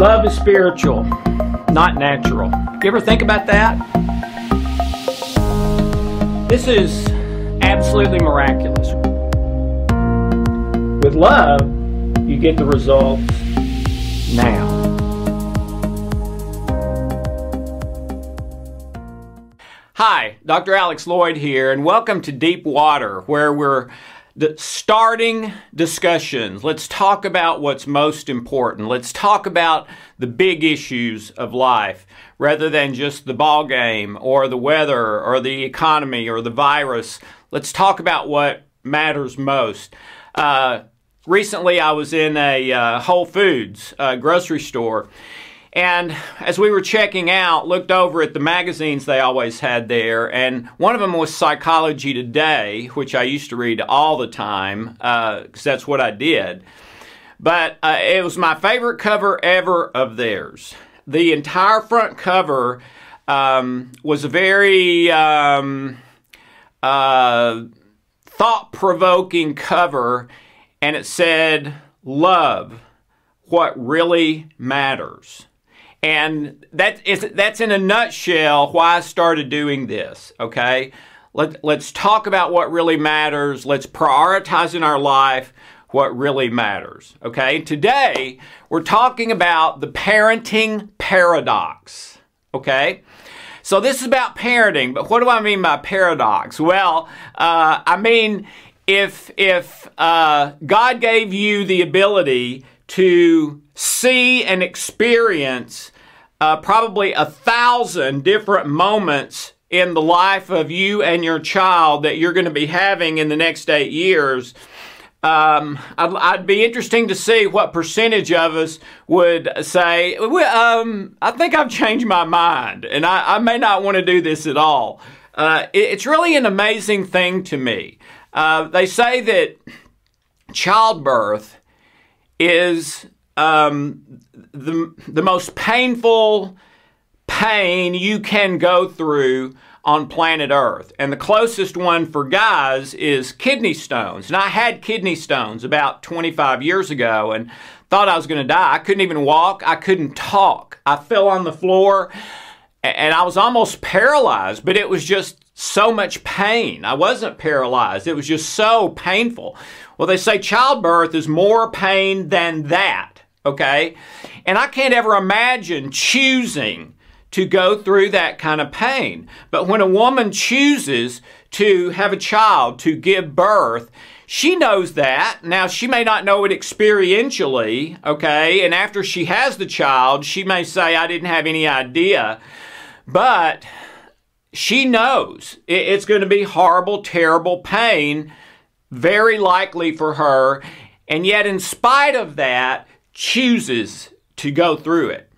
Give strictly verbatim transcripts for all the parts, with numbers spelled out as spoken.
Love is spiritual, not natural. You ever think about that? This is absolutely miraculous. With love, you get the results now. Hi, Doctor Alex Lloyd here, and welcome to Deep Water, where we're starting discussions. Let's talk about what's most important. Let's talk about the big issues of life rather than just the ball game or the weather or the economy or the virus. Let's talk about what matters most. Uh, recently, I was in a uh, Whole Foods uh, grocery store, and as we were checking out, looked over at the magazines they always had there, and one of them was Psychology Today, which I used to read all the time, because uh, that's what I did. But uh, it was my favorite cover ever of theirs. The entire front cover um, was a very um, uh, thought-provoking cover, and it said, "Love, what really matters." And that is, that's in a nutshell why I started doing this, okay? Let, let's talk about what really matters. Let's prioritize in our life what really matters, okay? Today, we're talking about the parenting paradox, okay? So this is about parenting, but what do I mean by paradox? Well, uh, I mean if, if uh, God gave you the ability to see and experience uh, probably a thousand different moments in the life of you and your child that you're going to be having in the next eight years, um, I'd, I'd be interesting to see what percentage of us would say, um, I think I've changed my mind, and I, I may not want to do this at all. Uh, it, it's really an amazing thing to me. Uh, they say that childbirth is um, the, the most painful pain you can go through on planet Earth. And the closest one for guys is kidney stones. And I had kidney stones about twenty-five years ago and thought I was going to die. I couldn't even walk. I couldn't talk. I fell on the floor and I was almost paralyzed, but it was just so much pain. I wasn't paralyzed. It was just so painful. Well, they say childbirth is more pain than that, okay? And I can't ever imagine choosing to go through that kind of pain. But when a woman chooses to have a child, to give birth, she knows that. Now, she may not know it experientially, okay? And after she has the child, she may say, I didn't have any idea. But she knows it's going to be horrible, terrible pain, very likely for her, and yet in spite of that, chooses to go through it.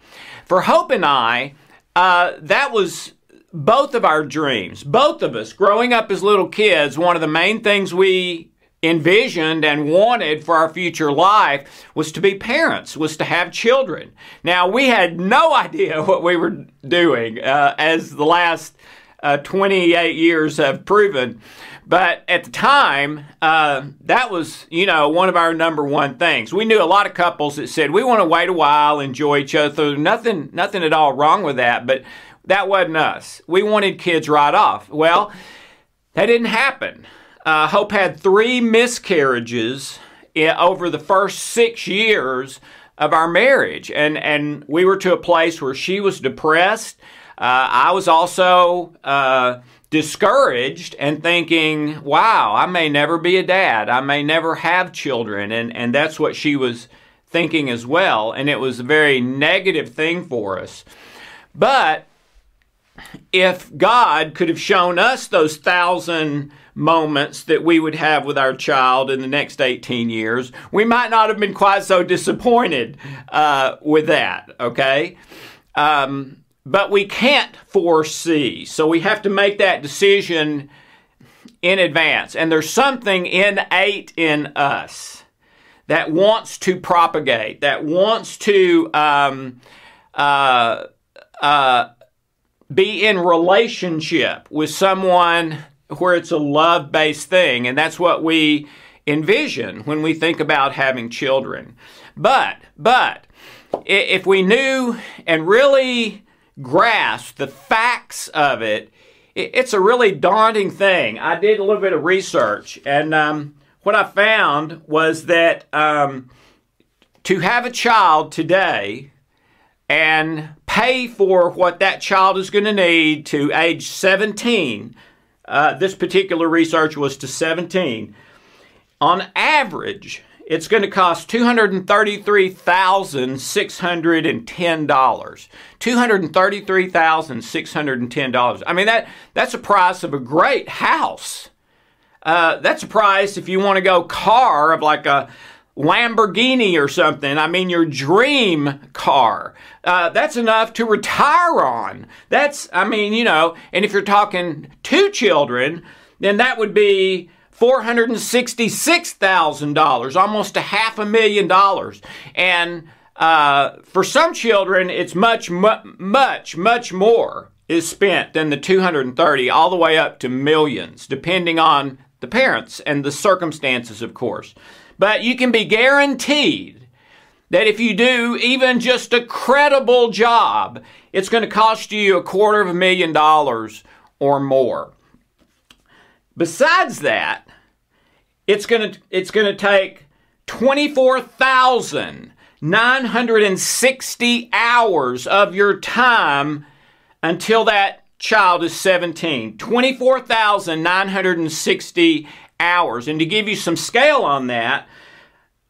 For Hope and I, uh, that was both of our dreams. Both of us, growing up as little kids, one of the main things we envisioned and wanted for our future life was to be parents, was to have children. Now, we had no idea what we were doing, uh, as the last Uh, twenty-eight years have proven. But at the time, uh, that was, you know, one of our number one things. We knew a lot of couples that said, we want to wait a while, enjoy each other. Nothing, nothing at all wrong with that, but that wasn't us. We wanted kids right off. Well, that didn't happen. Uh, Hope had three miscarriages in, over the first six years of our marriage. And, and we were to a place where she was depressed. Uh, I was also uh, discouraged and thinking, wow, I may never be a dad. I may never have children. And, and that's what she was thinking as well. And it was a very negative thing for us. But if God could have shown us those thousand moments that we would have with our child in the next eighteen years, we might not have been quite so disappointed uh, with that, okay? Um... But we can't foresee, so we have to make that decision in advance. And there's something innate in us that wants to propagate, that wants to um, uh, uh, be in relationship with someone where it's a love-based thing, and that's what we envision when we think about having children. But, but... if we knew and really grasped the facts of it, it's a really daunting thing. I did a little bit of research, and um, what I found was that um, to have a child today and pay for what that child is going to need to age seventeen, uh, this particular research was to seventeen, on average, it's going to cost two hundred thirty-three thousand six hundred ten dollars. two hundred thirty-three thousand six hundred ten dollars. I mean, that that's the price of a great house. Uh, that's a price if you want to go car of like a Lamborghini or something. I mean, your dream car. Uh, that's enough to retire on. That's, I mean, you know, and if you're talking two children, then that would be four hundred sixty-six thousand dollars, almost a half a million dollars. And uh, for some children, it's much, mu- much, much more is spent than the two hundred thirty, all the way up to millions, depending on the parents and the circumstances, of course. But you can be guaranteed that if you do even just a credible job, it's going to cost you a quarter of a million dollars or more. Besides that, it's going to it's going to take twenty-four thousand nine hundred sixty hours of your time until that child is seventeen. twenty-four thousand nine hundred sixty hours. And to give you some scale on that,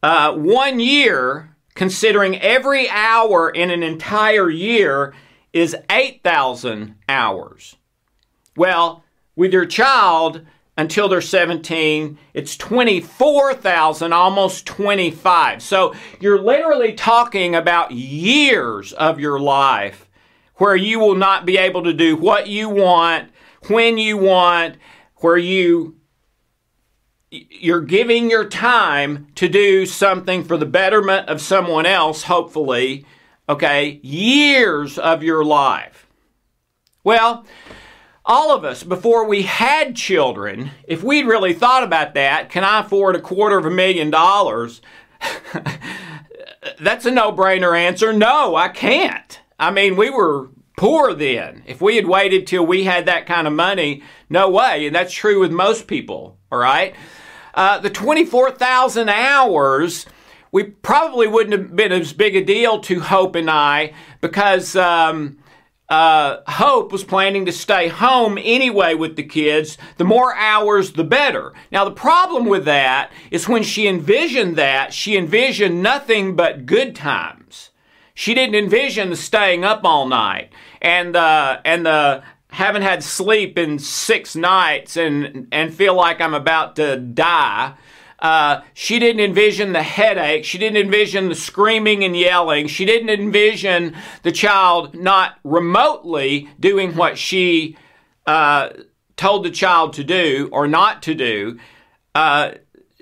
uh, one year, considering every hour in an entire year, is eight thousand hours. Well, with your child, until they're seventeen, it's twenty-four thousand, almost twenty-five. So you're literally talking about years of your life where you will not be able to do what you want, when you want, where you, you're giving your time to do something for the betterment of someone else, hopefully, okay, years of your life. Well, all of us, before we had children, if we'd really thought about that, can I afford a quarter of a million dollars? That's a no-brainer answer. No, I can't. I mean, we were poor then. If we had waited till we had that kind of money, no way. And that's true with most people, all right? Uh, the twenty-four thousand hours, we probably wouldn't have been as big a deal to Hope and I because Um, Uh, Hope was planning to stay home anyway with the kids. The more hours, the better. Now, the problem with that is when she envisioned that, she envisioned nothing but good times. She didn't envision the staying up all night and uh, and the haven't had sleep in six nights and, and feel like I'm about to die. Uh, she didn't envision the headache. She didn't envision the screaming and yelling. She didn't envision the child not remotely doing what she uh, told the child to do or not to do. Uh,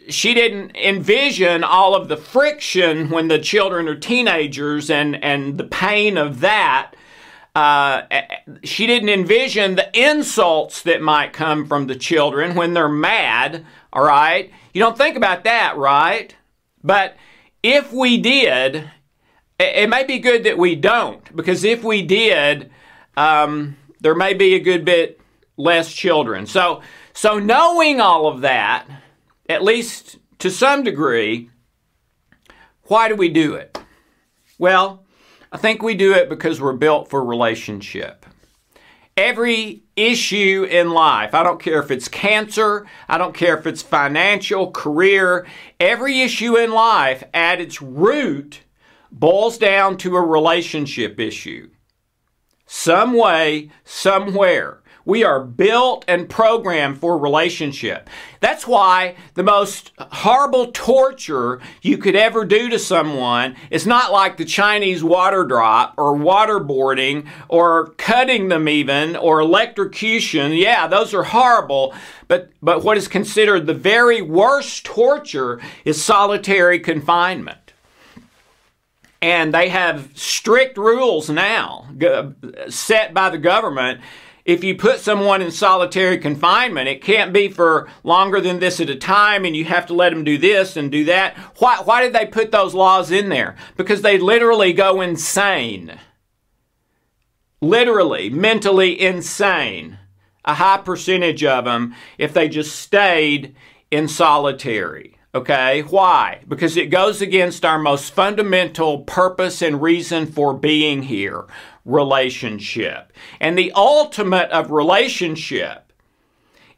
she didn't envision all of the friction when the children are teenagers and, and the pain of that. Uh, she didn't envision the insults that might come from the children when they're mad, all right? You don't think about that, right? But if we did, it may be good that we don't, because if we did, um, there may be a good bit less children. So, so knowing all of that, at least to some degree, why do we do it? Well, I think we do it because we're built for relationship. Every issue in life, I don't care if it's cancer, I don't care if it's financial, career, every issue in life at its root boils down to a relationship issue. Some way, somewhere, we are built and programmed for relationship. That's why the most horrible torture you could ever do to someone is not like the Chinese water drop or waterboarding or cutting them even or electrocution. Yeah, those are horrible. But, but what is considered the very worst torture is solitary confinement. And they have strict rules now set by the government. if you put someone in solitary confinement, it can't be for longer than this at a time, and you have to let them do this and do that. Why, why did they put those laws in there? Because they literally go insane. Literally, mentally insane. A high percentage of them if they just stayed in solitary. Okay, why? Because it goes against our most fundamental purpose and reason for being here, relationship. And the ultimate of relationship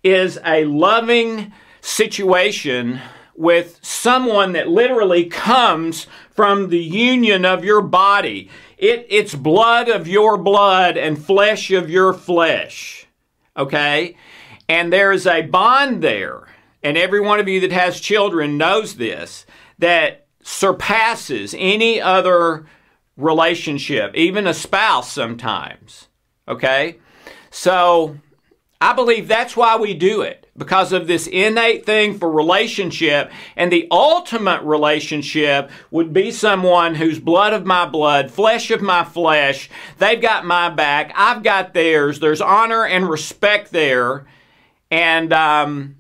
is a loving situation with someone that literally comes from the union of your body. It, it's blood of your blood and flesh of your flesh. Okay? And there is a bond there. And every one of you that has children knows this, that surpasses any other relationship, even a spouse sometimes, okay? So I believe that's why we do it, because of this innate thing for relationship, and the ultimate relationship would be someone who's blood of my blood, flesh of my flesh, they've got my back, I've got theirs, there's honor and respect there, and um...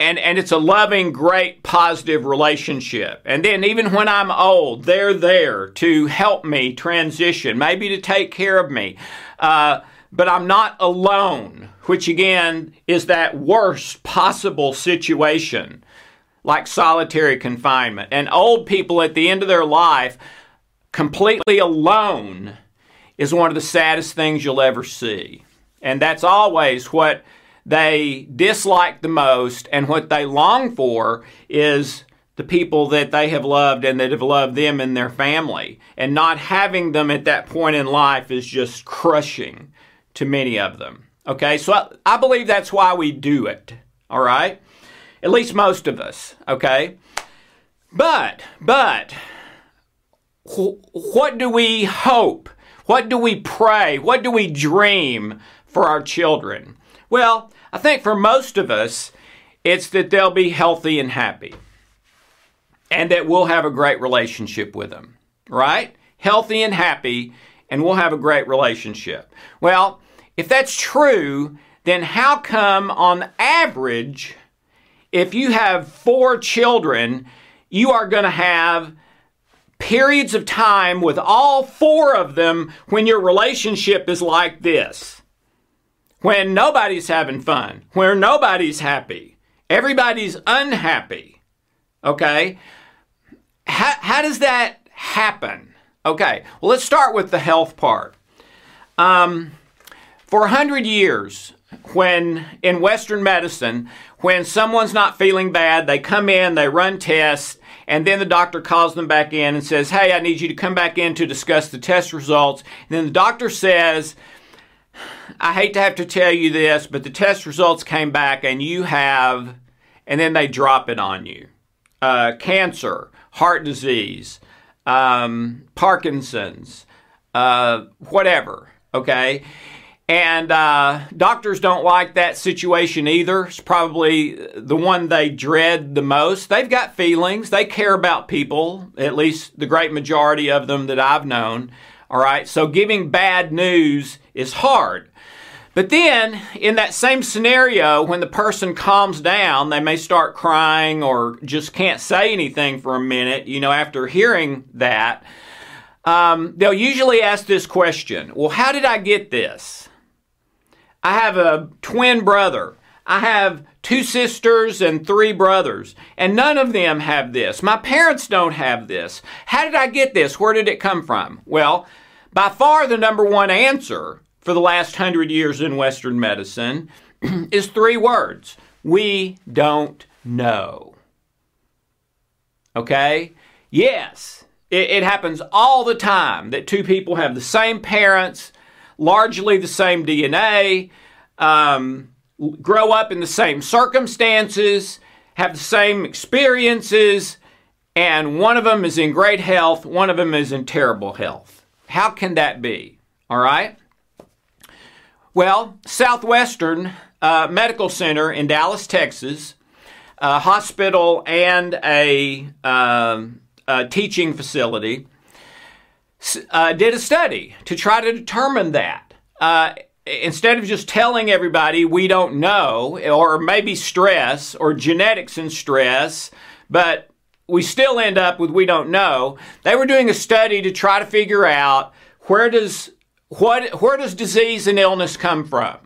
And and it's a loving, great, positive relationship. And then even when I'm old, they're there to help me transition, maybe to take care of me. Uh, but I'm not alone, which again is that worst possible situation, like solitary confinement. And old people at the end of their life, completely alone, is one of the saddest things you'll ever see. And that's always what they dislike the most, and what they long for is the people that they have loved and that have loved them and their family. And not having them at that point in life is just crushing to many of them. Okay, so I, I believe that's why we do it, all right? At least most of us, okay? But, but, wh- what do we hope? What do we pray? What do we dream for our children? Well, I think for most of us, it's that they'll be healthy and happy, and that we'll have a great relationship with them, right? Healthy and happy, and we'll have a great relationship. Well, if that's true, then how come on average, if you have four children, you are going to have periods of time with all four of them when your relationship is like this? When nobody's having fun, where nobody's happy, everybody's unhappy, okay? How, how does that happen? Okay, well, let's start with the health part. Um, for one hundred years, when in Western medicine, when someone's not feeling bad, they come in, they run tests, and then the doctor calls them back in and says, hey, I need you to come back in to discuss the test results. And then the doctor says, I hate to have to tell you this, but the test results came back and you have, and then they drop it on you. Uh, cancer, heart disease, um, Parkinson's, uh, whatever, okay? And uh, doctors don't like that situation either. It's probably the one they dread the most. They've got feelings. They care about people, at least the great majority of them that I've known. All right, so giving bad news is hard. But then, in that same scenario, when the person calms down, they may start crying or just can't say anything for a minute, you know, after hearing that, um, they'll usually ask this question, well, how did I get this? I have a twin brother. I have two sisters and three brothers, and none of them have this. My parents don't have this. How did I get this? Where did it come from? Well, by far the number one answer for the last hundred years in Western medicine is three words. We don't know. Okay? Yes, it, it happens all the time that two people have the same parents, largely the same D N A, um... grow up in the same circumstances, have the same experiences, and one of them is in great health, one of them is in terrible health. How can that be? All right? Well, Southwestern uh, Medical Center in Dallas, Texas, a hospital and a, uh, a teaching facility, uh, did a study to try to determine that. Uh, instead of just telling everybody we don't know, or maybe stress or genetics and stress, but we still end up with we don't know, they were doing a study to try to figure out where does what where does disease and illness come from,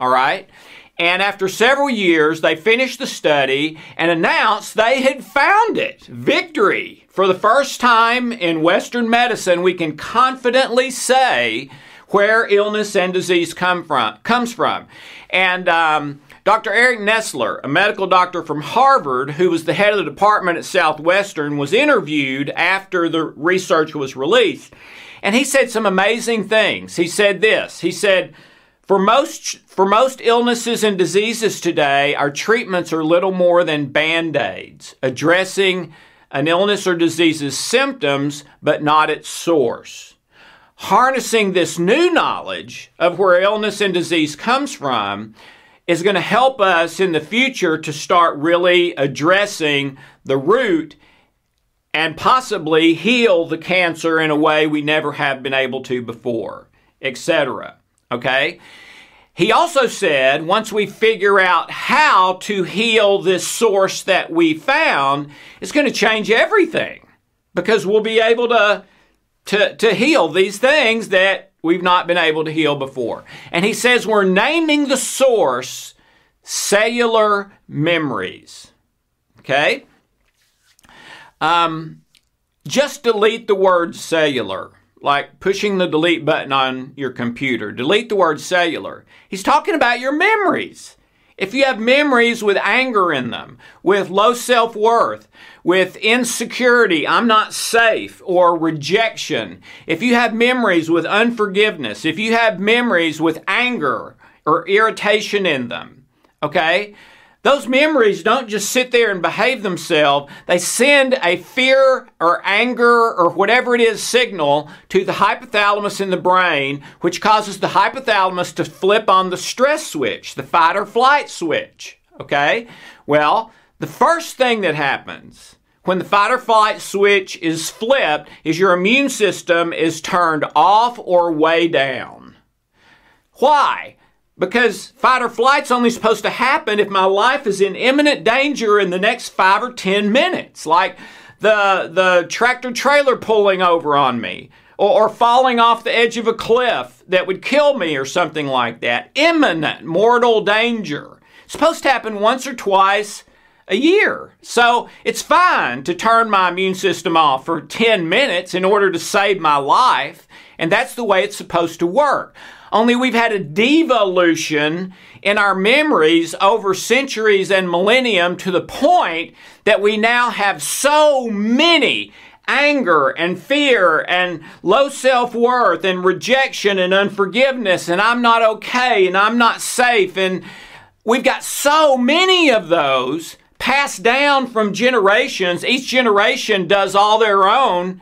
all right? And after several years, they finished the study and announced they had found it. Victory. For the first time in Western medicine, we can confidently say where illness and disease come from, comes from. And um, Doctor Eric Nestler, a medical doctor from Harvard, who was the head of the department at Southwestern, was interviewed after the research was released. And he said some amazing things. He said this. He said, For most, for most illnesses and diseases today, our treatments are little more than Band-Aids, addressing an illness or disease's symptoms, but not its source. Harnessing this new knowledge of where illness and disease comes from is going to help us in the future to start really addressing the root and possibly heal the cancer in a way we never have been able to before, et cetera. Okay? He also said, once we figure out how to heal this source that we found, it's going to change everything because we'll be able to, to, to heal these things that we've not been able to heal before. And he says we're naming the source cellular memories. Okay? Um, just delete the word cellular. Like pushing the delete button on your computer. Delete the word cellular. He's talking about your memories. If you have memories with anger in them, with low self-worth, with insecurity, I'm not safe, or rejection, if you have memories with unforgiveness, if you have memories with anger or irritation in them, okay? Those memories don't just sit there and behave themselves. They send a fear or anger or whatever it is signal to the hypothalamus in the brain, which causes the hypothalamus to flip on the stress switch, the fight or flight switch, okay? Well, the first thing that happens when the fight or flight switch is flipped is your immune system is turned off or way down. Why? Because fight or flight's only supposed to happen if my life is in imminent danger in the next five or ten minutes, like the the tractor trailer pulling over on me, or, or falling off the edge of a cliff that would kill me or something like that. Imminent mortal danger. It's supposed to happen once or twice a year. So it's fine to turn my immune system off for ten minutes in order to save my life, and that's the way it's supposed to work. Only we've had a devolution in our memories over centuries and millennium to the point that we now have so many anger and fear and low self-worth and rejection and unforgiveness and I'm not okay and I'm not safe. And we've got so many of those passed down from generations. Each generation does all their own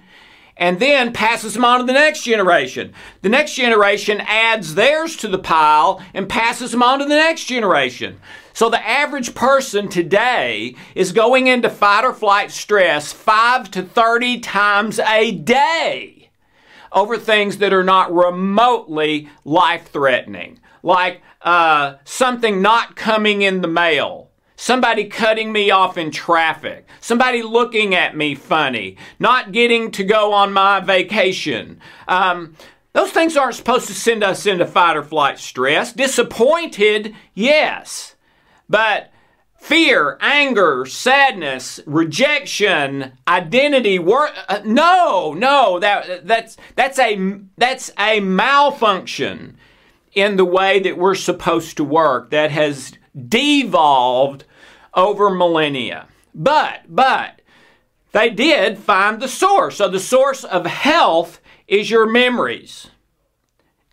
and then passes them on to the next generation. The next generation adds theirs to the pile and passes them on to the next generation. So the average person today is going into fight or flight stress five to thirty times a day over things that are not remotely life-threatening, like uh, something not coming in the mail, somebody cutting me off in traffic, somebody looking at me funny, not getting to go on my vacation. Um, those things aren't supposed to send us into fight or flight stress. Disappointed, yes. But fear, anger, sadness, rejection, identity, wor- uh, no, no, that, that's, that's, a, that's a malfunction in the way that we're supposed to work that has devolved over millennia. But, but, they did find the source. So the source of health is your memories.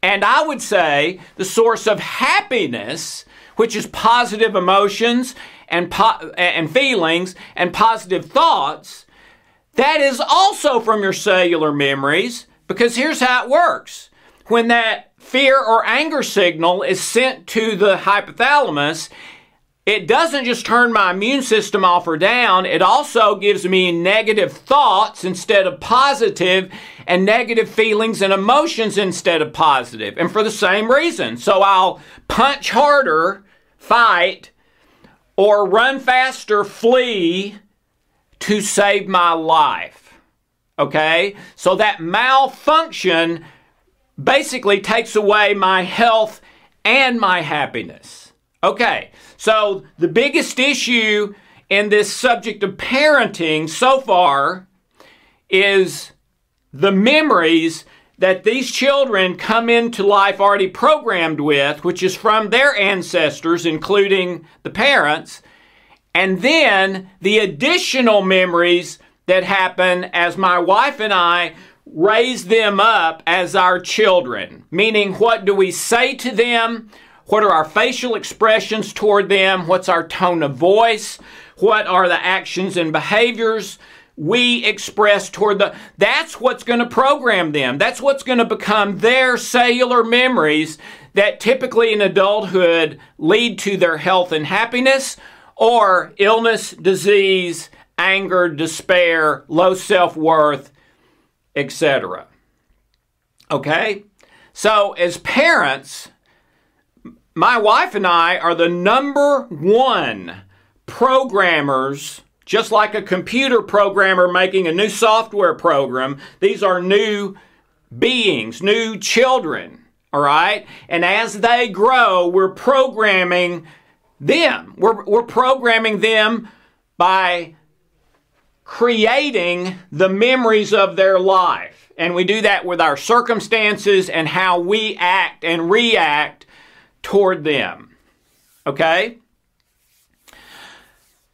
And I would say the source of happiness, which is positive emotions and, po- and feelings and positive thoughts, that is also from your cellular memories, because here's how it works. When that fear or anger signal is sent to the hypothalamus, It doesn't just turn my immune system off or down. It also gives me negative thoughts instead of positive, and negative feelings and emotions instead of positive, and for the same reason. So I'll punch harder, fight, or run faster, flee, to save my life. Okay? So that malfunction basically takes away my health and my happiness. Okay, so the biggest issue in this subject of parenting so far is the memories that these children come into life already programmed with, which is from their ancestors, including the parents, and then the additional memories that happen as my wife and I raise them up as our children. Meaning, what do we say to them? What are our facial expressions toward them? What's our tone of voice? What are the actions and behaviors we express toward the... That's what's going to program them. That's what's going to become their cellular memories that typically in adulthood lead to their health and happiness, or illness, disease, anger, despair, low self-worth, et cetera. Okay? So as parents, my wife and I are the number one programmers, just like a computer programmer making a new software program. These are new beings, new children, all right? And as they grow, we're programming them. We're, we're programming them by creating the memories of their life. And we do that with our circumstances and how we act and react toward them. Okay?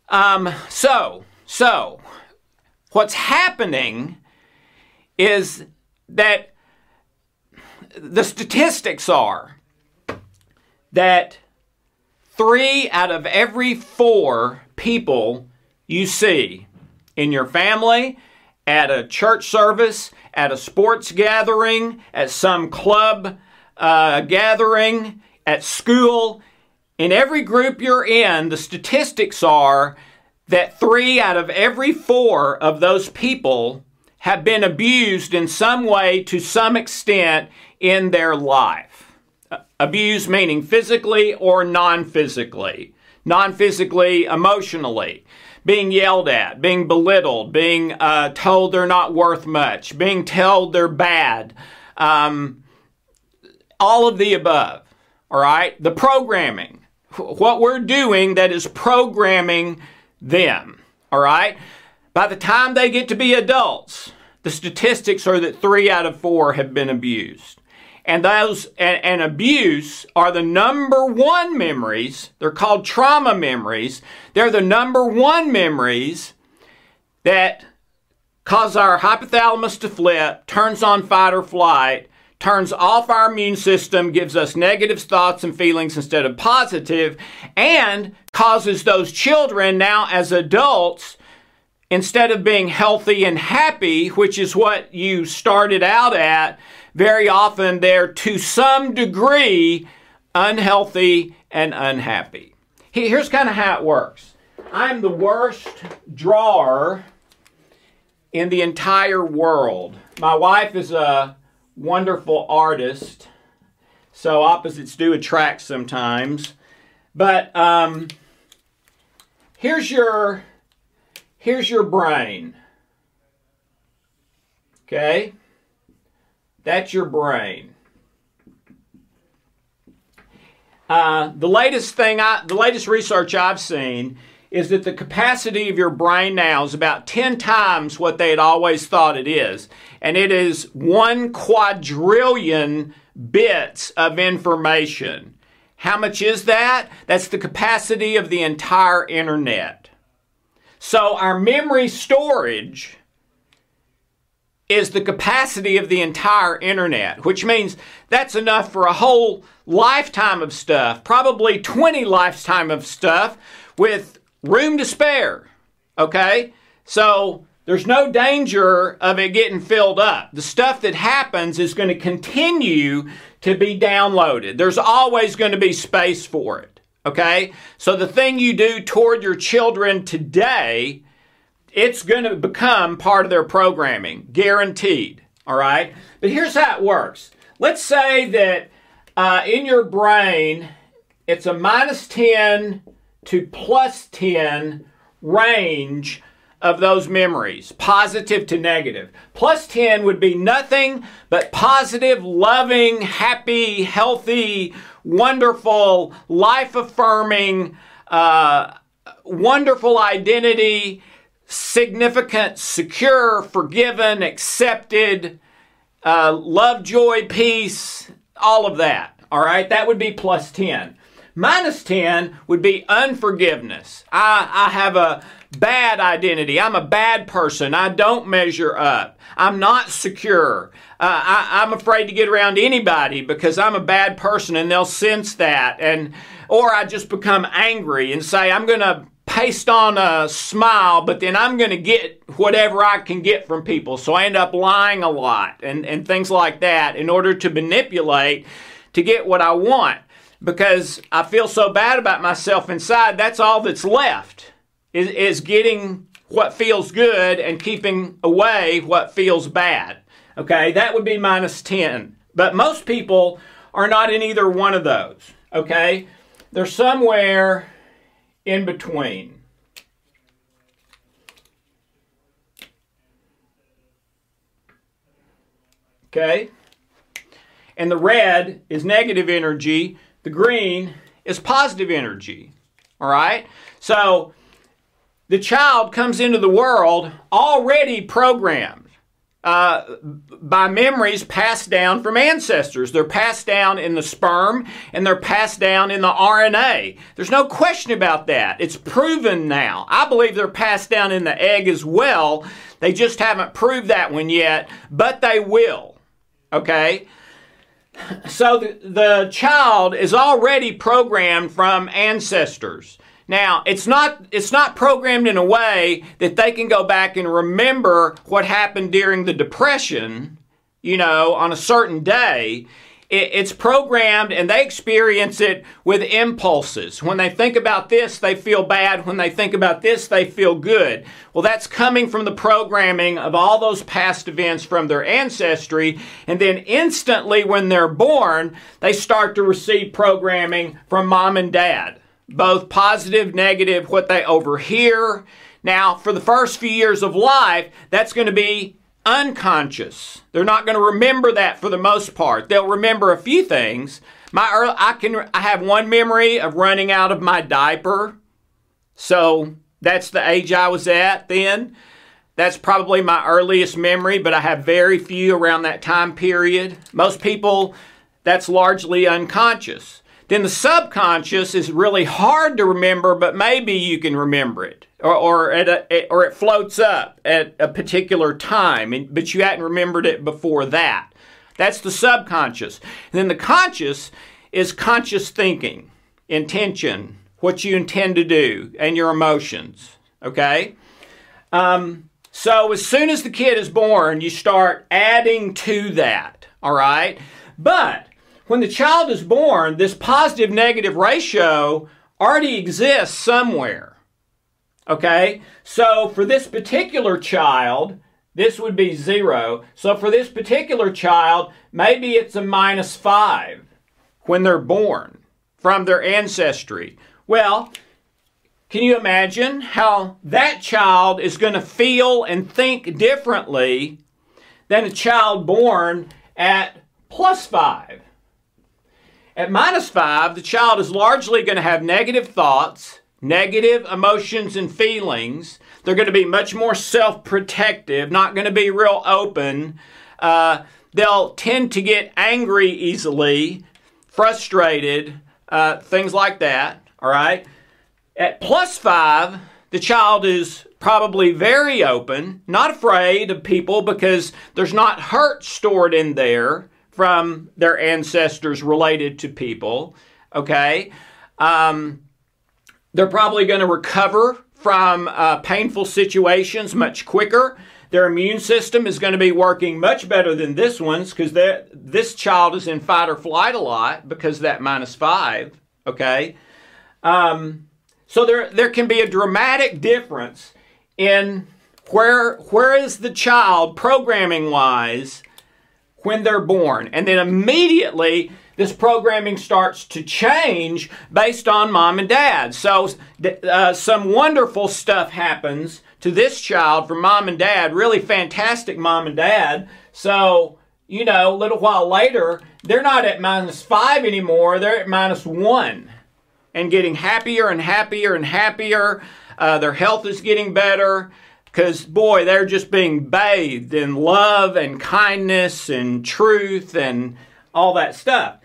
Um, so, so, what's happening is that the statistics are that three out of every four people you see in your family, at a church service, at a sports gathering, at some club uh, gathering, at school, in every group you're in, the statistics are that three out of every four of those people have been abused in some way to some extent in their life. Abused meaning physically or non-physically. Non-physically, emotionally. Being yelled at, being belittled, being uh, told they're not worth much, being told they're bad. Um, all of the above. All right, the programming, what we're doing that is programming them, all right? By the time they get to be adults, the statistics are that three out of four have been abused. And those and, and abuse are the number one memories. They're called trauma memories. They're the number one memories that cause our hypothalamus to flip, turns on fight or flight, turns off our immune system, gives us negative thoughts and feelings instead of positive, and causes those children now as adults, instead of being healthy and happy, which is what you started out at, very often they're to some degree unhealthy and unhappy. Here's kind of how it works. I'm the worst drawer in the entire world. My wife is a wonderful artist, so opposites do attract sometimes. But um, here's your here's your brain. Okay, that's your brain. Uh, the latest thing, I, the latest research I've seen is that the capacity of your brain now is about ten times what they had always thought it is. And it is one quadrillion bits of information. How much is that? That's the capacity of the entire internet. So our memory storage is the capacity of the entire internet, which means that's enough for a whole lifetime of stuff, probably twenty lifetimes of stuff, with room to spare, okay? So there's no danger of it getting filled up. The stuff that happens is going to continue to be downloaded. There's always going to be space for it, okay? So the thing you do toward your children today, it's going to become part of their programming, guaranteed, all right? But here's how it works. Let's say that uh, in your brain, it's a minus ten to plus ten range of those memories, positive to negative. Plus ten would be nothing but positive, loving, happy, healthy, wonderful, life-affirming, uh, wonderful identity, significant, secure, forgiven, accepted, uh, love, joy, peace, all of that, all right? That would be plus ten. Minus ten would be unforgiveness. I, I have a bad identity. I'm a bad person. I don't measure up. I'm not secure. Uh, I, I'm afraid to get around anybody because I'm a bad person and they'll sense that. And or I just become angry and say, I'm going to paste on a smile, but then I'm going to get whatever I can get from people. So I end up lying a lot and, and things like that in order to manipulate to get what I want. Because I feel so bad about myself inside, that's all that's left is, is getting what feels good and keeping away what feels bad. Okay, that would be minus ten. But most people are not in either one of those. Okay, they're somewhere in between. Okay, and the red is negative energy. The green is positive energy, all right? So the child comes into the world already programmed uh, by memories passed down from ancestors. They're passed down in the sperm, and they're passed down in the R N A. There's no question about that. It's proven now. I believe they're passed down in the egg as well. They just haven't proved that one yet, but they will, okay? So the, the child is already programmed from ancestors. Now, it's not, it's not programmed in a way that they can go back and remember what happened during the Depression, you know, on a certain day. It, it's programmed and they experience it with impulses. When they think about this, they feel bad. When they think about this, they feel good. Well, that's coming from the programming of all those past events from their ancestry. And then instantly when they're born, they start to receive programming from mom and dad. Both positive, negative, what they overhear. Now, for the first few years of life, that's going to be unconscious. They're not going to remember that for the most part. They'll remember a few things. My early, I can I have one memory of running out of my diaper. So that's the age I was at then. That's probably my earliest memory, but I have very few around that time period. Most people, that's largely unconscious. Then the subconscious is really hard to remember, but maybe you can remember it, or or, at a, or it floats up at a particular time, and, but you hadn't remembered it before that. That's the subconscious. And then the conscious is conscious thinking, intention, what you intend to do, and your emotions, okay? Um, so as soon as the kid is born, you start adding to that, all right? But when the child is born, this positive-negative ratio already exists somewhere, okay? So for this particular child, this would be zero. So for this particular child, maybe it's a minus five when they're born from their ancestry. Well, can you imagine how that child is going to feel and think differently than a child born at plus five? At minus five, the child is largely going to have negative thoughts, negative emotions and feelings. They're going to be much more self-protective, not going to be real open. Uh, they'll tend to get angry easily, frustrated, uh, things like that, all right? At plus five, the child is probably very open, not afraid of people because there's not hurt stored in there from their ancestors related to people, okay? Um, they're probably going to recover from uh, painful situations much quicker. Their immune system is going to be working much better than this one's because this child is in fight or flight a lot because of that minus five, okay? Um, so there, there can be a dramatic difference in where, where is the child programming-wise when they're born. And then immediately, this programming starts to change based on mom and dad. So uh, some wonderful stuff happens to this child from mom and dad, really fantastic mom and dad. So, you know, a little while later, they're not at minus five anymore. They're at minus one and getting happier and happier and happier. Uh, their health is getting better because, boy, they're just being bathed in love and kindness and truth and all that stuff.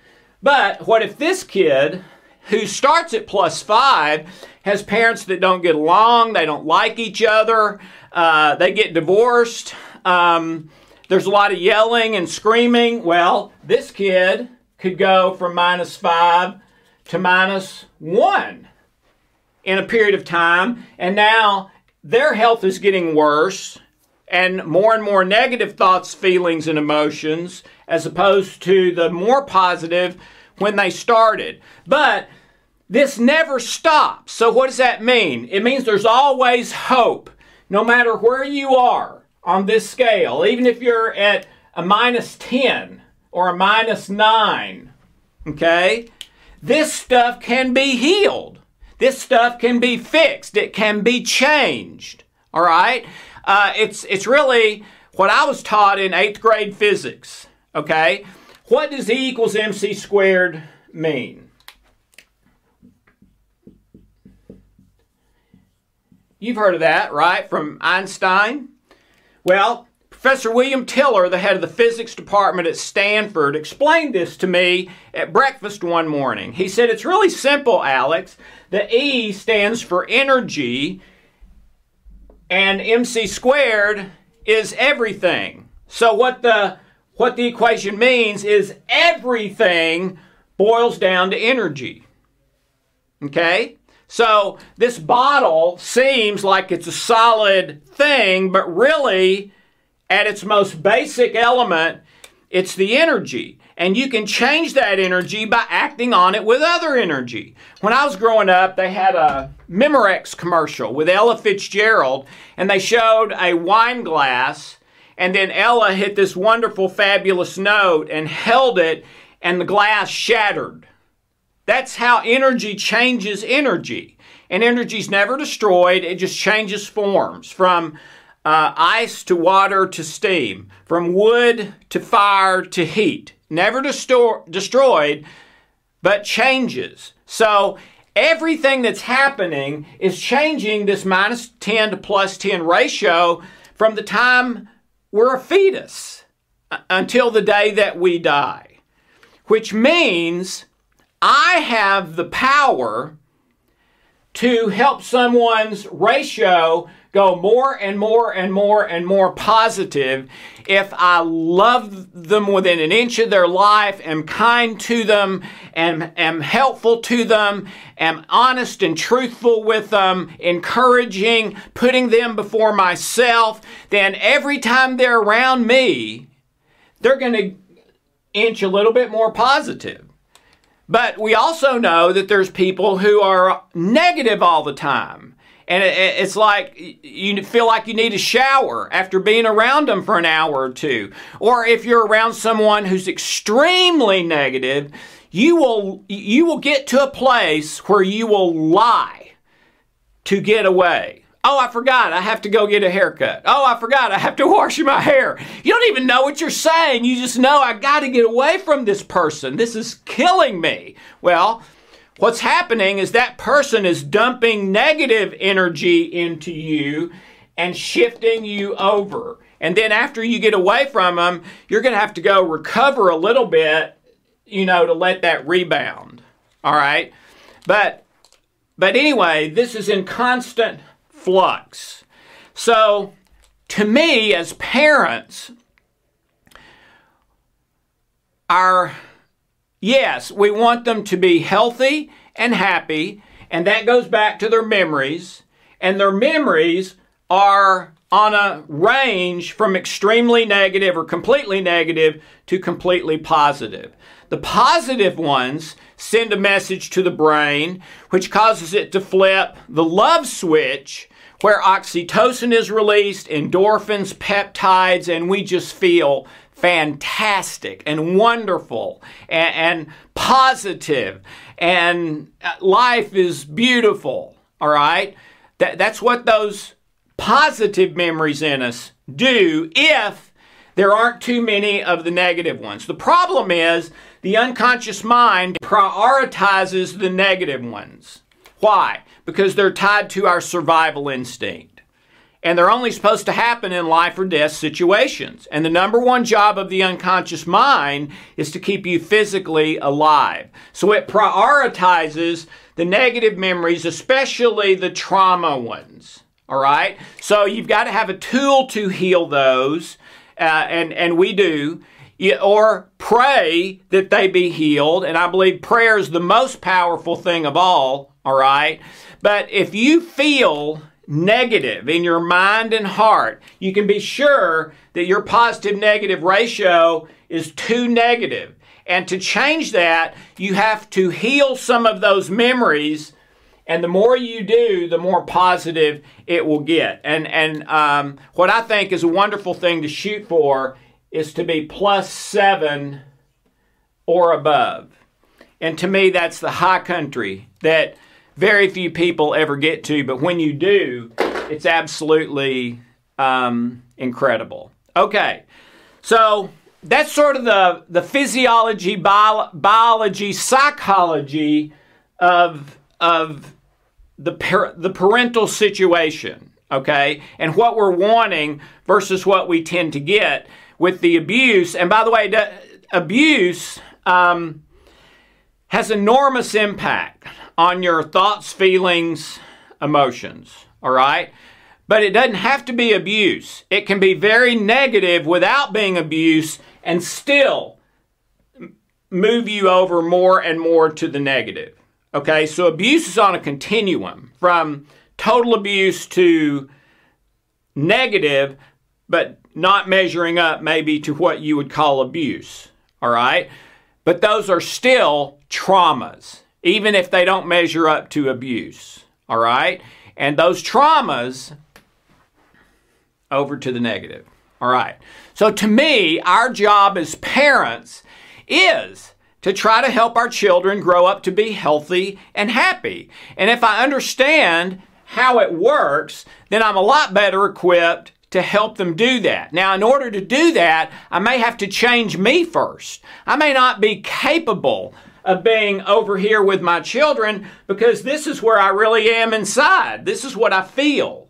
But what if this kid, who starts at plus five, has parents that don't get along, they don't like each other, uh, they get divorced, um, there's a lot of yelling and screaming? Well, this kid could go from minus five to minus one in a period of time, and now their health is getting worse, and more and more negative thoughts, feelings, and emotions, as opposed to the more positive when they started. But this never stops. So what does that mean? It means there's always hope, no matter where you are on this scale. Even if you're at a minus ten or a minus nine, okay? This stuff can be healed. This stuff can be fixed. It can be changed, all right? Uh, it's, it's really what I was taught in eighth grade physics. Okay, what does E equals M C squared mean? You've heard of that, right, from Einstein? Well, Professor William Tiller, the head of the physics department at Stanford, explained this to me at breakfast one morning. He said, it's really simple, Alex. The E stands for energy, and M C squared is everything. So what the... What the equation means is everything boils down to energy, okay? So this bottle seems like it's a solid thing, but really, at its most basic element, it's the energy. And you can change that energy by acting on it with other energy. When I was growing up, they had a Memorex commercial with Ella Fitzgerald, and they showed a wine glass. And then Ella hit this wonderful, fabulous note and held it, and the glass shattered. That's how energy changes energy. And energy's never destroyed. It just changes forms, from uh, ice to water to steam, from wood to fire to heat. Never desto- destroyed, but changes. So everything that's happening is changing this minus ten to plus ten ratio from the time we're a fetus until the day that we die, which means I have the power to help someone's ratio go more and more and more and more positive if I love them within an inch of their life, am kind to them, am, am helpful to them, am honest and truthful with them, encouraging, putting them before myself. Then every time they're around me, they're going to inch a little bit more positive. But we also know that there's people who are negative all the time. And it's like you feel like you need a shower after being around them for an hour or two. Or if you're around someone who's extremely negative, you will, you will get to a place where you will lie to get away. Oh, I forgot. I have to go get a haircut. Oh, I forgot. I have to wash my hair. You don't even know what you're saying. You just know, I got to get away from this person. This is killing me. Well, what's happening is that person is dumping negative energy into you and shifting you over. And then after you get away from them, you're going to have to go recover a little bit, you know, to let that rebound. All right? But, but anyway, this is in constant flux. So to me, as parents, our... yes, we want them to be healthy and happy, and that goes back to their memories, and their memories are on a range from extremely negative or completely negative to completely positive. The positive ones send a message to the brain, which causes it to flip the love switch, where oxytocin is released, endorphins, peptides, and we just feel fantastic and wonderful and, and positive, and life is beautiful, all right? That, that's what those positive memories in us do if there aren't too many of the negative ones. The problem is the unconscious mind prioritizes the negative ones. Why? Because they're tied to our survival instinct. And they're only supposed to happen in life or death situations. And the number one job of the unconscious mind is to keep you physically alive. So it prioritizes the negative memories, especially the trauma ones. All right, so you've got to have a tool to heal those, uh, and, and we do, or pray that they be healed, and I believe prayer is the most powerful thing of all, all right? But if you feel negative in your mind and heart, you can be sure that your positive-negative ratio is too negative. And to change that, you have to heal some of those memories. And the more you do, the more positive it will get. And, and um, what I think is a wonderful thing to shoot for is to be plus seven or above. And to me, that's the high country that very few people ever get to. But when you do, it's absolutely um, incredible. Okay, so that's sort of the, the physiology, bio, biology, psychology of... of the par- the parental situation, okay? And what we're wanting versus what we tend to get with the abuse. And by the way, d- abuse um, has enormous impact on your thoughts, feelings, emotions, all right? But it doesn't have to be abuse. It can be very negative without being abuse and still move you over more and more to the negative. Okay, so abuse is on a continuum from total abuse to negative, but not measuring up maybe to what you would call abuse, all right? But those are still traumas, even if they don't measure up to abuse, all right? And those traumas over to the negative, all right? So to me, our job as parents is to try to help our children grow up to be healthy and happy. And if I understand how it works, then I'm a lot better equipped to help them do that. Now, in order to do that, I may have to change me first. I may not be capable of being over here with my children because this is where I really am inside. This is what I feel.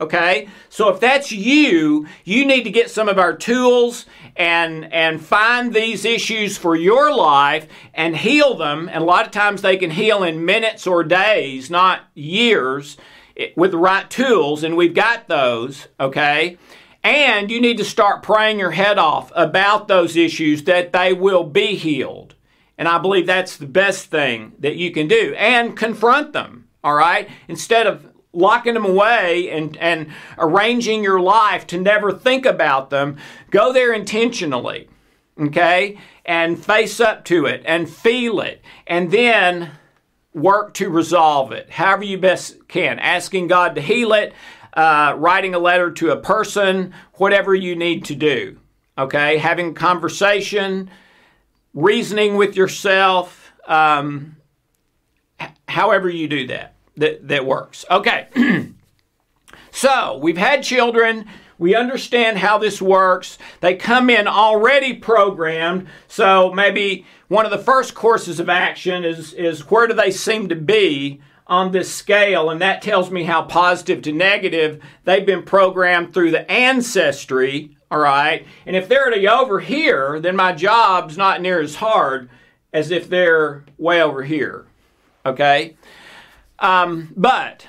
Okay, so if that's you, you need to get some of our tools and and find these issues for your life and heal them. And a lot of times they can heal in minutes or days, not years, with the right tools. And we've got those, okay? And you need to start praying your head off about those issues that they will be healed. And I believe that's the best thing that you can do. And confront them, all right? Instead of locking them away and, and arranging your life to never think about them, go there intentionally, okay? And face up to it and feel it and then work to resolve it however you best can. Asking God to heal it, uh, writing a letter to a person, whatever you need to do, okay? Having a conversation, reasoning with yourself, um, h- however you do that. That, that works. Okay, so we've had children. We understand how this works. They come in already programmed. So maybe one of the first courses of action is, is where do they seem to be on this scale? And that tells me how positive to negative they've been programmed through the ancestry, all right? And if they're over here, then my job's not near as hard as if they're way over here, okay? Um, but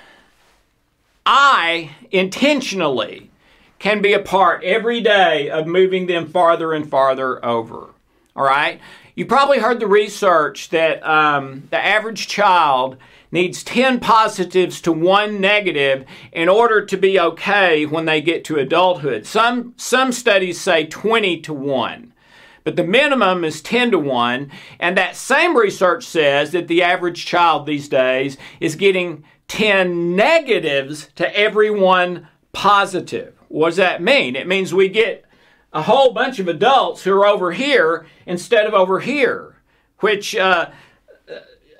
I intentionally can be a part every day of moving them farther and farther over, all right? You probably heard the research that um, the average child needs ten positives to one negative in order to be okay when they get to adulthood. Some, some studies say twenty to one. But the minimum is ten to one, and that same research says that the average child these days is getting ten negatives to every one positive. What does that mean? It means we get a whole bunch of adults who are over here instead of over here, which uh,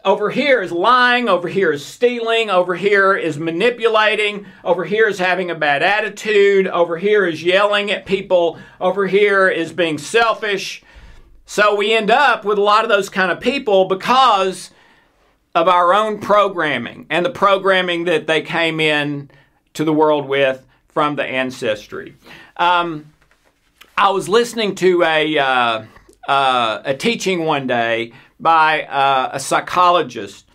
over here is lying, over here is stealing, over here is manipulating, over here is having a bad attitude, over here is yelling at people, over here is being selfish. So we end up with a lot of those kind of people because of our own programming and the programming that they came in to the world with from the ancestry. Um, I was listening to a, uh, uh, a teaching one day by uh, a psychologist,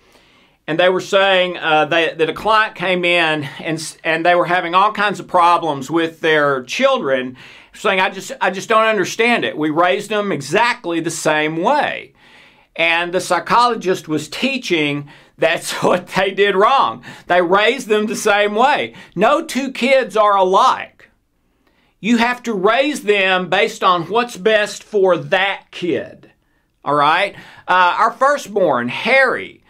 and they were saying uh, they, that a client came in and, and they were having all kinds of problems with their children, saying, I just, I just don't understand it. We raised them exactly the same way. And the psychologist was teaching that's what they did wrong. They raised them the same way. No two kids are alike. You have to raise them based on what's best for that kid. All right? Uh, our firstborn, Harry,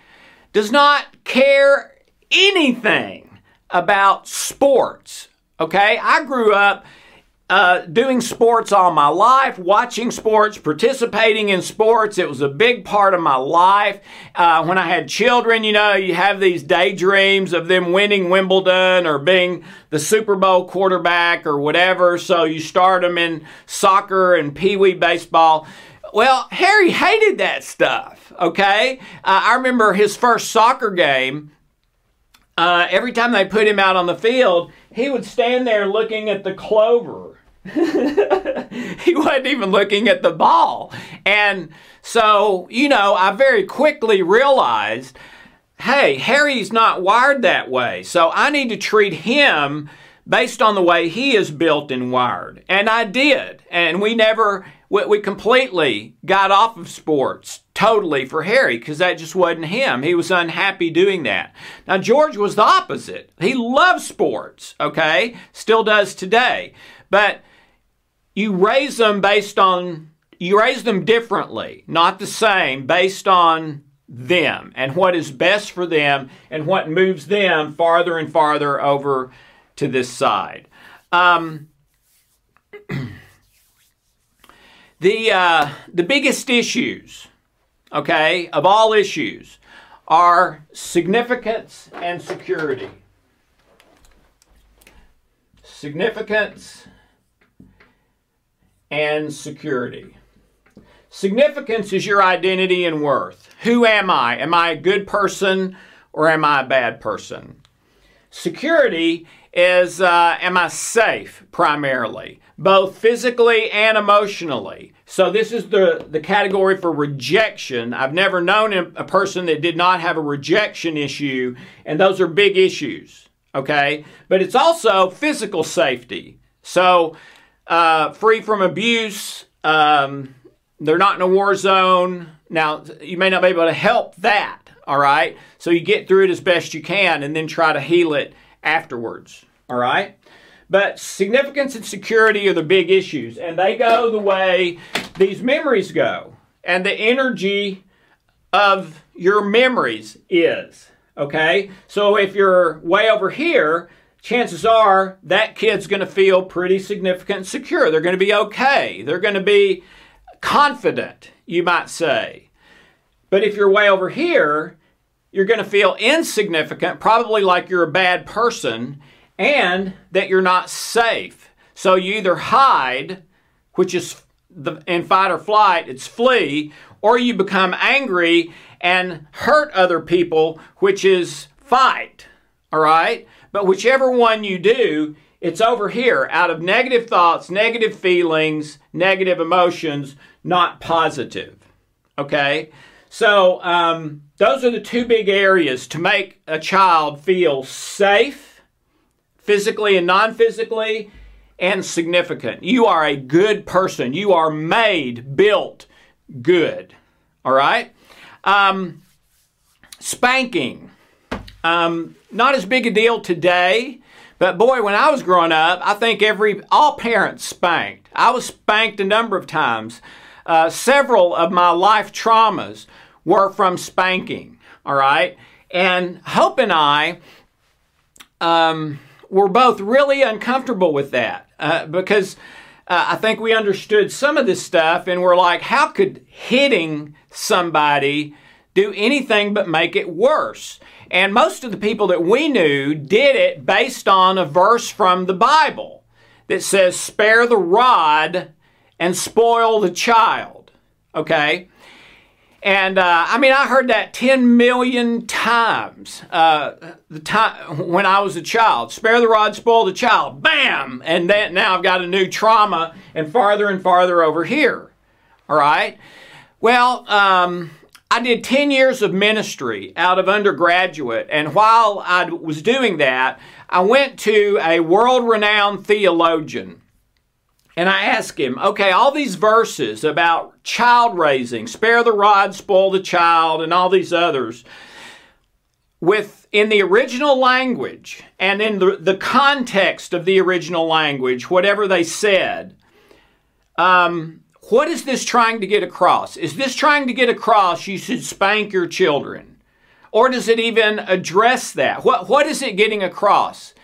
does not care anything about sports. Okay? I grew up Uh, doing sports all my life, watching sports, participating in sports. It was a big part of my life. Uh, when I had children, you know, you have these daydreams of them winning Wimbledon or being the Super Bowl quarterback or whatever, so you start them in soccer and peewee baseball. Well, Harry hated that stuff, okay? Uh, I remember his first soccer game. Uh, every time they put him out on the field, he would stand there looking at the clover. He wasn't even looking at the ball. And so, you know, I very quickly realized, hey, Harry's not wired that way. So I need to treat him based on the way he is built and wired. And I did. And we never, we completely got off of sports totally for Harry because that just wasn't him. He was unhappy doing that. Now, George was the opposite. He loved sports, okay? Still does today. But you raise them based on, you raise them differently, not the same, based on them and what is best for them and what moves them farther and farther over to this side. Um, the, uh, the biggest issues, okay, of all issues are significance and security. Significance and security. Significance is your identity and worth. Who am I? Am I a good person or am I a bad person? Security is, uh, am I safe primarily, both physically and emotionally. So this is the, the category for rejection. I've never known a person that did not have a rejection issue, and those are big issues, okay? But it's also physical safety. So uh, free from abuse, um, they're not in a war zone. Now, you may not be able to help that. All right, so you get through it as best you can and then try to heal it afterwards, all right? But significance and security are the big issues, and they go the way these memories go, and the energy of your memories is, okay? So if you're way over here, chances are that kid's going to feel pretty significant and secure. They're going to be okay. They're going to be confident, you might say. But if you're way over here, you're going to feel insignificant, probably like you're a bad person, and that you're not safe. So you either hide, which is the, in fight or flight, it's flee, or you become angry and hurt other people, which is fight, all right? But whichever one you do, it's over here, out of negative thoughts, negative feelings, negative emotions, not positive, okay? So um, those are the two big areas to make a child feel safe, physically and non-physically, and significant. You are a good person. You are made, built good. All right? Um, spanking. Um, not as big a deal today, but boy, when I was growing up, I think every all parents spanked. I was spanked a number of times. Uh, several of my life traumas were from spanking, all right? And Hope and I um, were both really uncomfortable with that uh, because uh, I think we understood some of this stuff and we're like, how could hitting somebody do anything but make it worse? And most of the people that we knew did it based on a verse from the Bible that says, spare the rod and spoil the child, okay? And, uh, I mean, I heard that ten million times uh, the time when I was a child. Spare the rod, spoil the child. Bam! And that, now I've got a new trauma and farther and farther over here, all right? Well, um... I did ten years of ministry out of undergraduate, and while I was doing that, I went to a world-renowned theologian, and I asked him, okay, all these verses about child raising, spare the rod, spoil the child, and all these others, with in the original language and in the, the context of the original language, whatever they said, um... what is this trying to get across? Is this trying to get across you should spank your children? Or does it even address that? What, what is it getting across?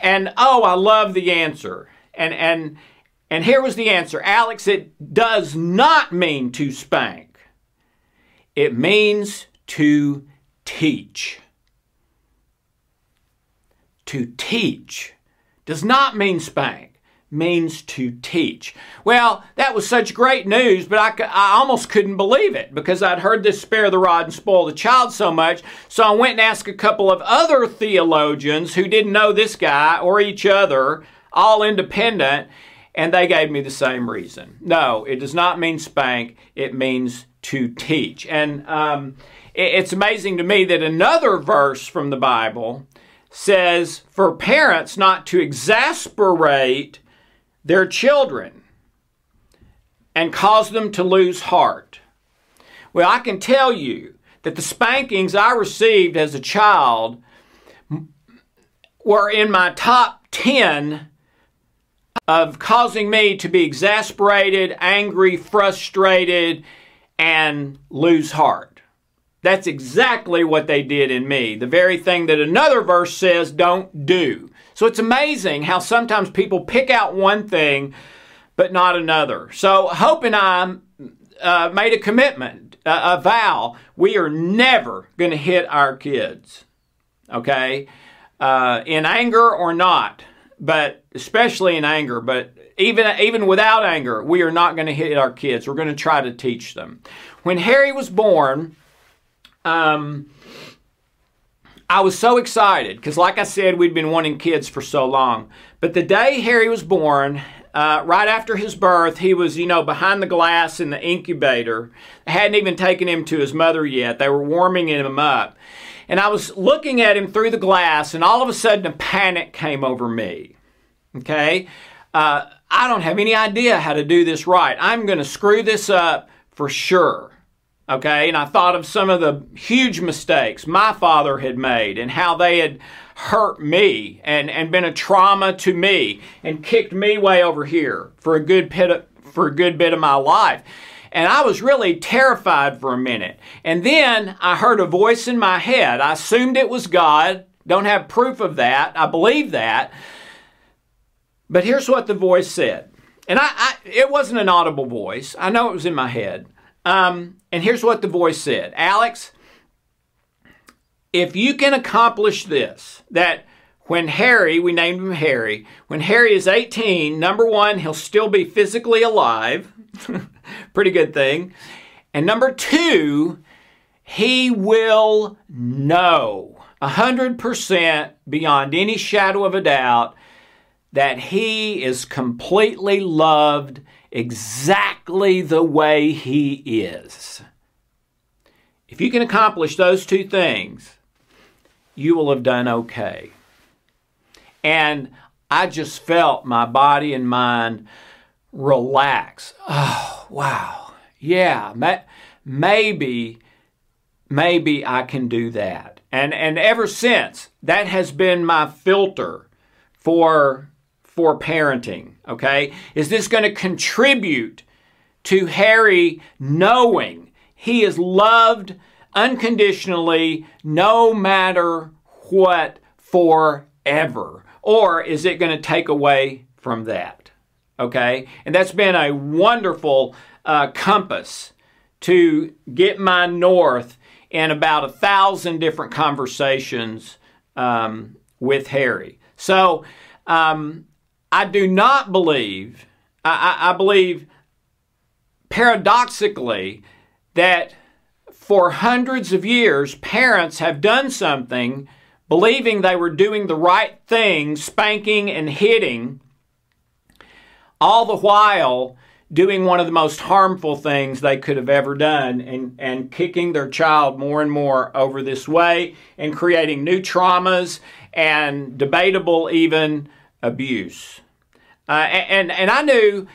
And oh, I love the answer. And, and, and here was the answer. Alex, it does not mean to spank. It means to teach. To teach does not mean spank. Means to teach. Well, that was such great news, but I, I almost couldn't believe it because I'd heard this spare the rod and spoil the child so much, so I went and asked a couple of other theologians who didn't know this guy or each other, all independent, and they gave me the same reason. No, it does not mean spank, it means to teach. And um, it, it's amazing to me that another verse from the Bible says for parents not to exasperate their children and cause them to lose heart. Well, I can tell you that the spankings I received as a child were in my top ten of causing me to be exasperated, angry, frustrated, and lose heart. That's exactly what they did in me, the very thing that another verse says don't do. So it's amazing how sometimes people pick out one thing, but not another. So Hope and I uh, made a commitment, a, a vow. We are never going to hit our kids, okay, uh, in anger or not, but especially in anger. But even, even without anger, we are not going to hit our kids. We're going to try to teach them. When Harry was born, um... I was so excited because, like I said, we'd been wanting kids for so long. But the day Harry was born, uh, right after his birth, he was, you know, behind the glass in the incubator. They hadn't even taken him to his mother yet. They were warming him up. And I was looking at him through the glass, and all of a sudden a panic came over me. Okay? Uh, I don't have any idea how to do this right. I'm going to screw this up for sure. Okay, and I thought of some of the huge mistakes my father had made and how they had hurt me and, and been a trauma to me and kicked me way over here for a good bit of, for a good bit of my life. And I was really terrified for a minute. And then I heard a voice in my head. I assumed it was God. Don't have proof of that. I believe that. But here's what the voice said. And I, I it wasn't an audible voice. I know it was in my head. Um, and here's what the voice said. Alex, if you can accomplish this, that when Harry, we named him Harry, when Harry is eighteen, number one, he'll still be physically alive. Pretty good thing. And number two, he will know one hundred percent beyond any shadow of a doubt that he is completely loved exactly the way he is. If you can accomplish those two things, you will have done okay. And I just felt my body and mind relax. Oh, wow. Yeah, maybe, maybe I can do that. And and ever since, that has been my filter for, for parenting, okay? Is this going to contribute to Harry knowing he is loved unconditionally no matter what forever? Or is it going to take away from that, okay? And that's been a wonderful uh, compass to get my north in about a thousand different conversations um, with Harry. So um, I do not believe, I, I believe paradoxically that for hundreds of years, parents have done something believing they were doing the right thing, spanking and hitting, all the while doing one of the most harmful things they could have ever done and, and kicking their child more and more over this way and creating new traumas and debatable even abuse. Uh, and, and I knew,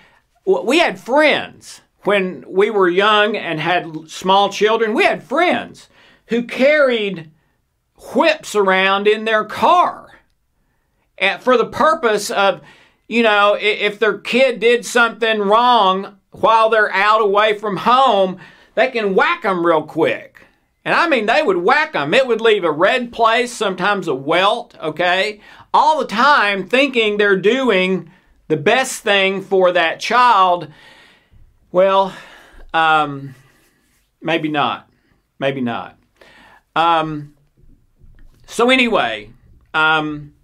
we had friends when we were young and had small children. We had friends who carried whips around in their car for the purpose of, you know, if their kid did something wrong while they're out away from home, they can whack them real quick. And I mean, they would whack them. It would leave a red place, sometimes a welt, okay? All the time thinking they're doing the best thing for that child. Well, um, maybe not. Maybe not. Um... So anyway, um,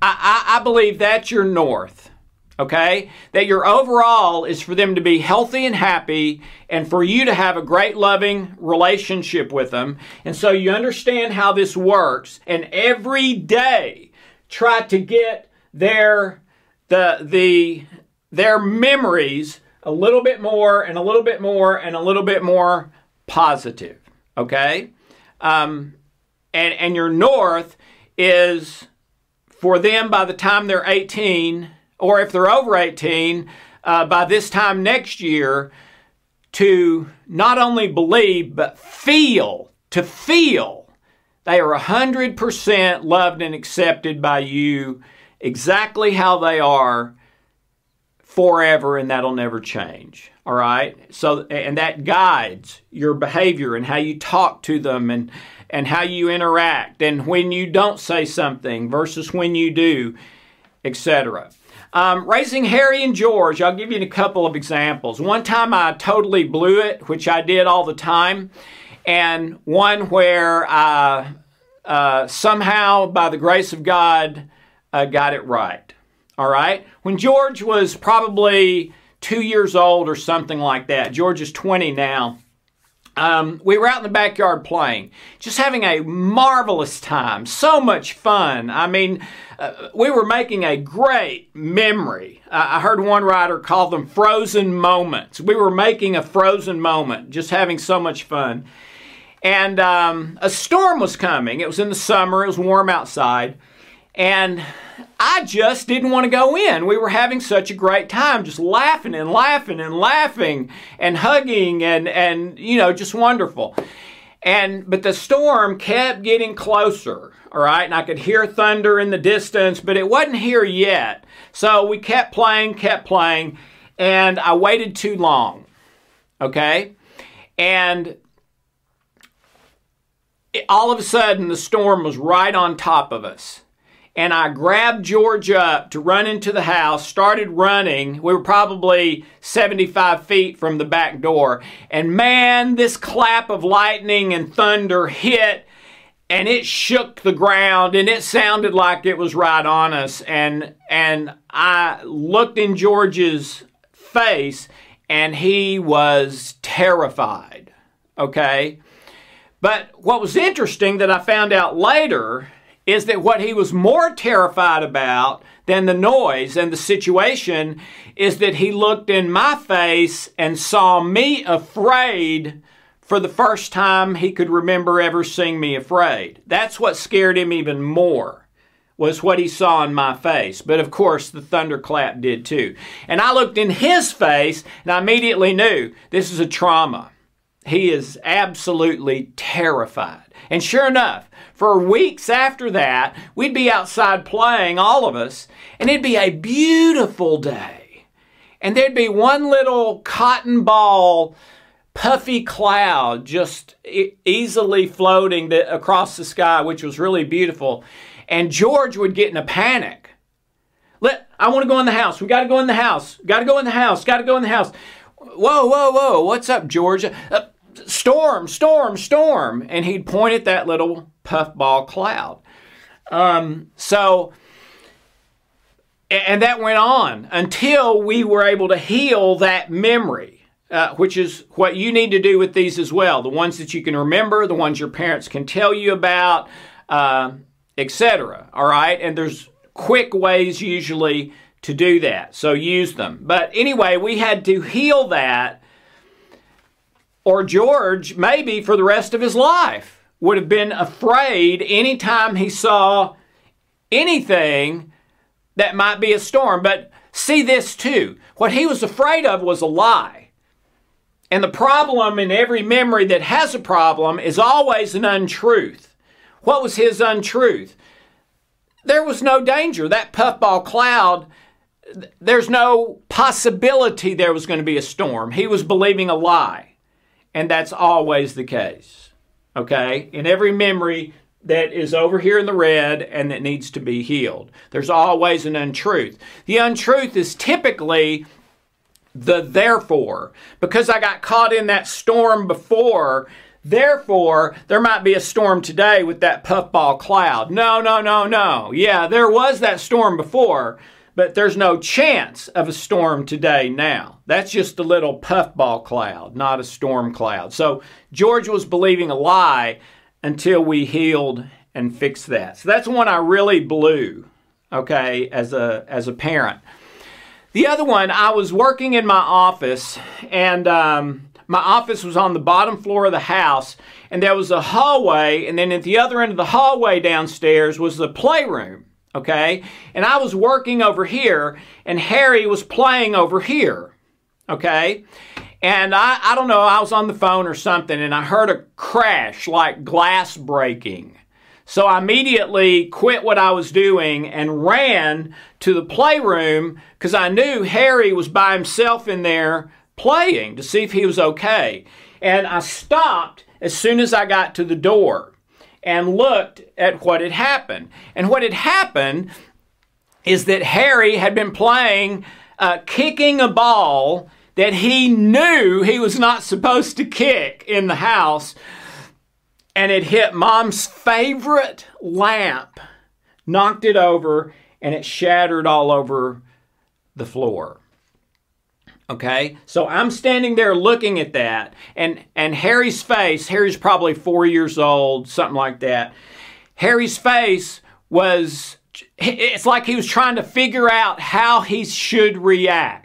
I, I, I believe that's your north, okay? That your overall is for them to be healthy and happy and for you to have a great loving relationship with them. And so you understand how this works and every day try to get their, the, the, their memories a little bit more and a little bit more and a little bit more positive, okay? Um... And, and your north is for them by the time they're eighteen, or if they're over eighteen, uh, by this time next year, to not only believe, but feel, to feel they are one hundred percent loved and accepted by you exactly how they are forever, and that'll never change. All right? So, and that guides your behavior and how you talk to them and and how you interact, and when you don't say something versus when you do, et cetera. Um, raising Harry and George, I'll give you a couple of examples. One time I totally blew it, which I did all the time, and one where I uh, somehow, by the grace of God, uh, got it right. All right? When George was probably two years old or something like that, George is twenty now, Um, we were out in the backyard playing, just having a marvelous time, so much fun. I mean, uh, we were making a great memory. Uh, I heard one writer call them frozen moments. We were making a frozen moment, just having so much fun. And um, a storm was coming. It was in the summer. It was warm outside. And I just didn't want to go in. We were having such a great time, just laughing and laughing and laughing and hugging and, and you know, just wonderful. And but the storm kept getting closer, all right? And I could hear thunder in the distance, but it wasn't here yet. So we kept playing, kept playing, and I waited too long, okay? And it, all of a sudden, the storm was right on top of us. And I grabbed George up to run into the house, started running. We were probably seventy-five feet from the back door. And man, this clap of lightning and thunder hit, and it shook the ground, and it sounded like it was right on us. And, and I looked in George's face, and he was terrified, okay? But what was interesting that I found out later is that what he was more terrified about than the noise and the situation is that he looked in my face and saw me afraid for the first time he could remember ever seeing me afraid. That's what scared him even more, was what he saw in my face. But of course, the thunderclap did too. And I looked in his face and I immediately knew this is a trauma. He is absolutely terrified. And sure enough, for weeks after that, we'd be outside playing, all of us, and it'd be a beautiful day. And there'd be one little cotton ball, puffy cloud just e- easily floating the, across the sky, which was really beautiful. And George would get in a panic. Let, I want to go in the house. We got to go in the house. Got to go in the house. Got to go in the house. Whoa, whoa, whoa. What's up, George? Uh, storm, storm, storm. And he'd point at that little puffball cloud. Um, so, and that went on until we were able to heal that memory, uh, which is what you need to do with these as well. The ones that you can remember, the ones your parents can tell you about, uh, et cetera. All right. And there's quick ways usually to do that. So use them. But anyway, we had to heal that, or George, maybe for the rest of his life, would have been afraid anytime he saw anything that might be a storm. But see this too. What he was afraid of was a lie. And the problem in every memory that has a problem is always an untruth. What was his untruth? There was no danger. That puffball cloud, there's no possibility there was going to be a storm. He was believing a lie. And that's always the case, okay? In every memory that is over here in the red and that needs to be healed, there's always an untruth. The untruth is typically the therefore. Because I got caught in that storm before, therefore, there might be a storm today with that puffball cloud. No, no, no, no. Yeah, there was that storm before, but there's no chance of a storm today now. That's just a little puffball cloud, not a storm cloud. So George was believing a lie until we healed and fixed that. So that's one I really blew, okay, as a, as a parent. The other one, I was working in my office, and um, my office was on the bottom floor of the house, and there was a hallway, and then at the other end of the hallway downstairs was the playroom, okay? And I was working over here, and Harry was playing over here, okay? And I, I don't know, I was on the phone or something, and I heard a crash, like glass breaking. So I immediately quit what I was doing and ran to the playroom because I knew Harry was by himself in there playing to see if he was okay. And I stopped as soon as I got to the door and looked at what had happened. And what had happened is that Harry had been playing, uh, kicking a ball that he knew he was not supposed to kick in the house, and it hit Mom's favorite lamp, knocked it over, and it shattered all over the floor. Okay, so I'm standing there looking at that, and, and Harry's face, Harry's probably four years old, something like that. Harry's face was, it's like he was trying to figure out how he should react.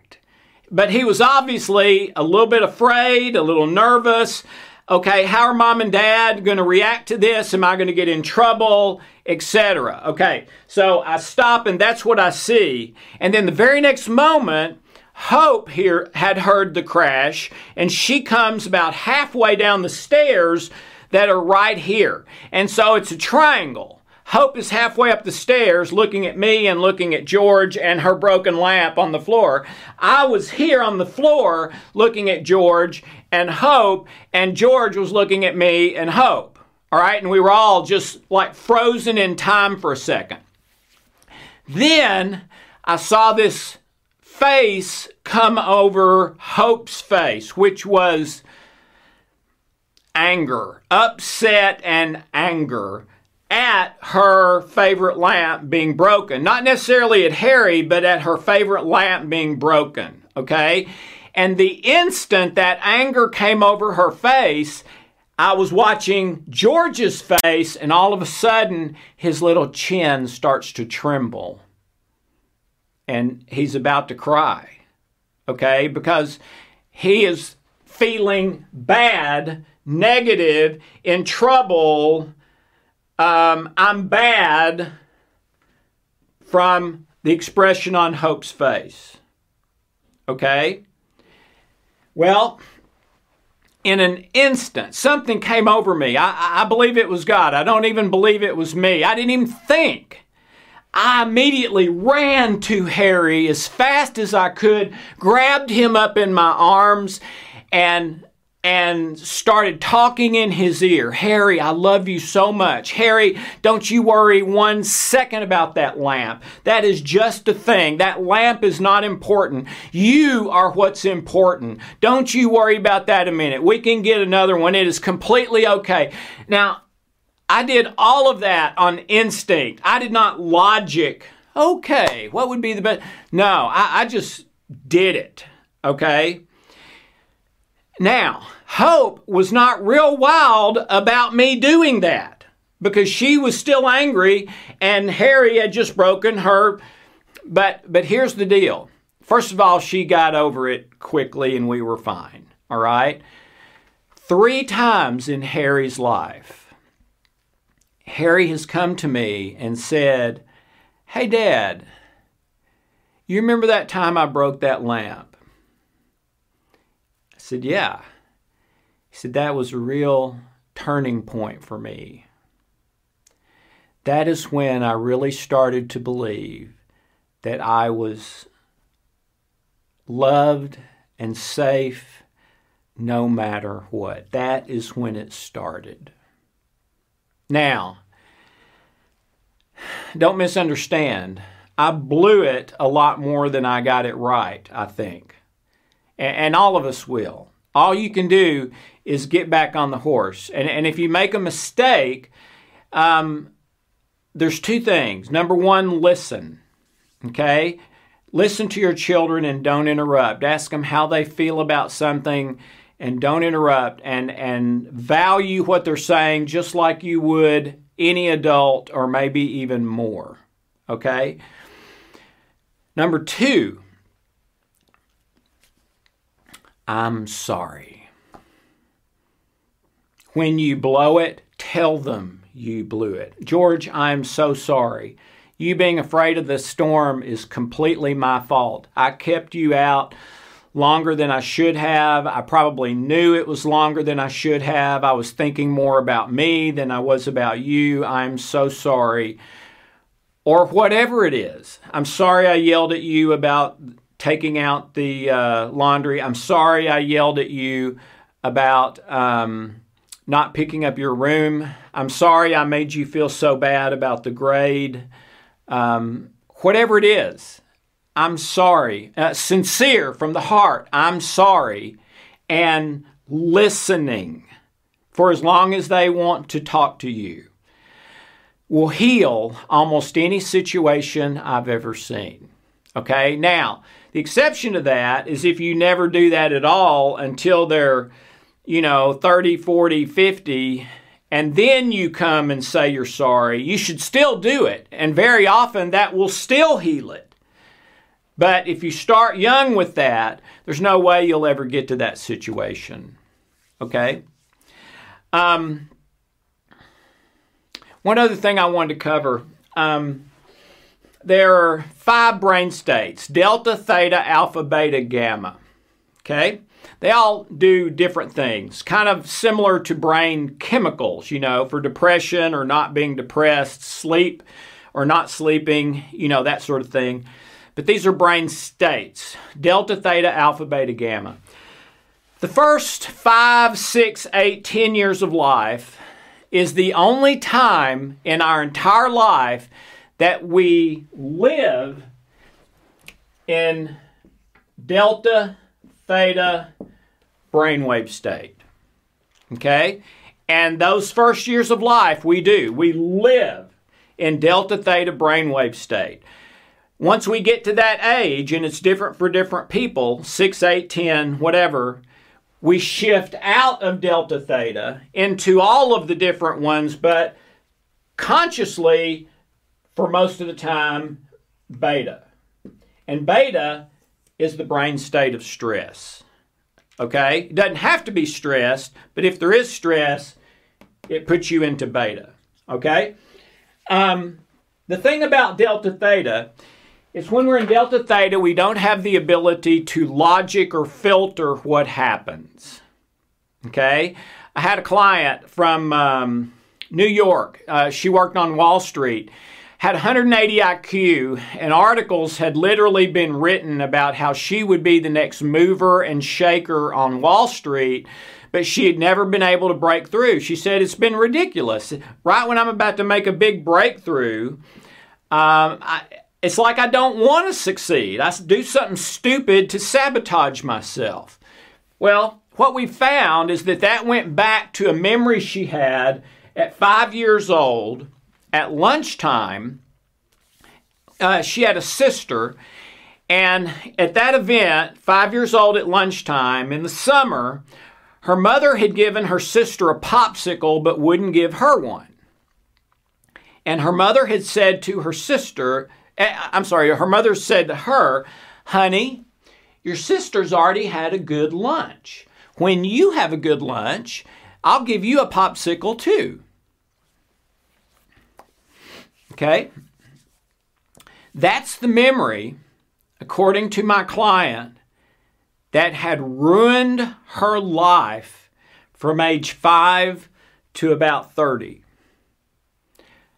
But he was obviously a little bit afraid, a little nervous. Okay, how are Mom and Dad going to react to this? Am I going to get in trouble, et cetera? Okay, so I stop, and that's what I see. And then the very next moment, Hope here had heard the crash, and she comes about halfway down the stairs that are right here. And so it's a triangle. Hope is halfway up the stairs looking at me and looking at George and her broken lamp on the floor. I was here on the floor looking at George and Hope, and George was looking at me and Hope. All right, and we were all just like frozen in time for a second. Then I saw this face come over Hope's face, which was anger, upset and anger at her favorite lamp being broken. Not necessarily at Harry, but at her favorite lamp being broken, okay? And the instant that anger came over her face, I was watching George's face, and all of a sudden, his little chin starts to tremble. And he's about to cry, okay? Because he is feeling bad, negative, in trouble. Um, I'm bad, from the expression on Hope's face, okay? Well, in an instant, something came over me. I, I believe it was God. I don't even believe it was me. I didn't even think. I immediately ran to Harry as fast as I could, grabbed him up in my arms, and and started talking in his ear. Harry, I love you so much. Harry, don't you worry one second about that lamp. That is just a thing. That lamp is not important. You are what's important. Don't you worry about that a minute. We can get another one. It is completely okay. Now, I did all of that on instinct. I did not logic. Okay, what would be the best? No, I, I just did it. Okay? Now, Hope was not real wild about me doing that because she was still angry and Harry had just broken her. But but here's the deal. First of all, she got over it quickly and we were fine. All right? Three times in Harry's life, Harry has come to me and said, "Hey, Dad, you remember that time I broke that lamp?" I said, "Yeah." He said, "That was a real turning point for me. That is when I really started to believe that I was loved and safe no matter what. That is when it started." Now, don't misunderstand. I blew it a lot more than I got it right, I think. And all of us will. All you can do is get back on the horse. And, and if you make a mistake, um, there's two things. Number one, listen. Okay? Listen to your children and don't interrupt. Ask them how they feel about something and don't interrupt. And, and value what they're saying just like you would any adult or maybe even more. Okay? Number two, I'm sorry. When you blow it, tell them you blew it. "George, I'm so sorry. You being afraid of the storm is completely my fault. I kept you out longer than I should have. I probably knew it was longer than I should have. I was thinking more about me than I was about you. I'm so sorry." Or whatever it is. "I'm sorry I yelled at you about taking out the uh, laundry. I'm sorry I yelled at you about um, not picking up your room. I'm sorry I made you feel so bad about the grade." Um, whatever it is, I'm sorry. Uh, sincere from the heart, I'm sorry. And listening for as long as they want to talk to you will heal almost any situation I've ever seen. Okay, now, the exception to that is if you never do that at all until they're, you know, thirty, forty, fifty, and then you come and say you're sorry, you should still do it. And very often that will still heal it. But if you start young with that, there's no way you'll ever get to that situation. Okay? Um, one other thing I wanted to cover. Um, There are five brain states: delta, theta, alpha, beta, gamma. Okay? They all do different things, kind of similar to brain chemicals, you know, for depression or not being depressed, sleep or not sleeping, you know, that sort of thing. But these are brain states: delta, theta, alpha, beta, gamma. The first five, six, eight, ten years of life is the only time in our entire life that we live in delta, theta, brainwave state. Okay? And those first years of life, we do. We live in delta, theta, brainwave state. Once we get to that age, and it's different for different people, six, eight, ten, whatever, we shift out of delta, theta into all of the different ones, but consciously, for most of the time, beta. And beta is the brain state of stress. Okay? It doesn't have to be stressed, but if there is stress, it puts you into beta. Okay? Um, the thing about delta theta is when we're in delta theta, we don't have the ability to logic or filter what happens. okay? I had a client from um, New York. Uh, she worked on Wall Street, had one hundred eighty I Q, and articles had literally been written about how she would be the next mover and shaker on Wall Street, but she had never been able to break through. She said, it's been ridiculous. Right when I'm about to make a big breakthrough, um, I, it's like I don't want to succeed. I do something stupid to sabotage myself. Well, what we found is that that went back to a memory she had at five years old. At lunchtime, uh, she had a sister, and at that event, five years old at lunchtime, in the summer, her mother had given her sister a popsicle but wouldn't give her one. And her mother had said to her sister, I'm sorry, her mother said to her, honey, your sister's already had a good lunch. When you have a good lunch, I'll give you a popsicle too. Okay? That's the memory, according to my client, that had ruined her life from age five to about thirty.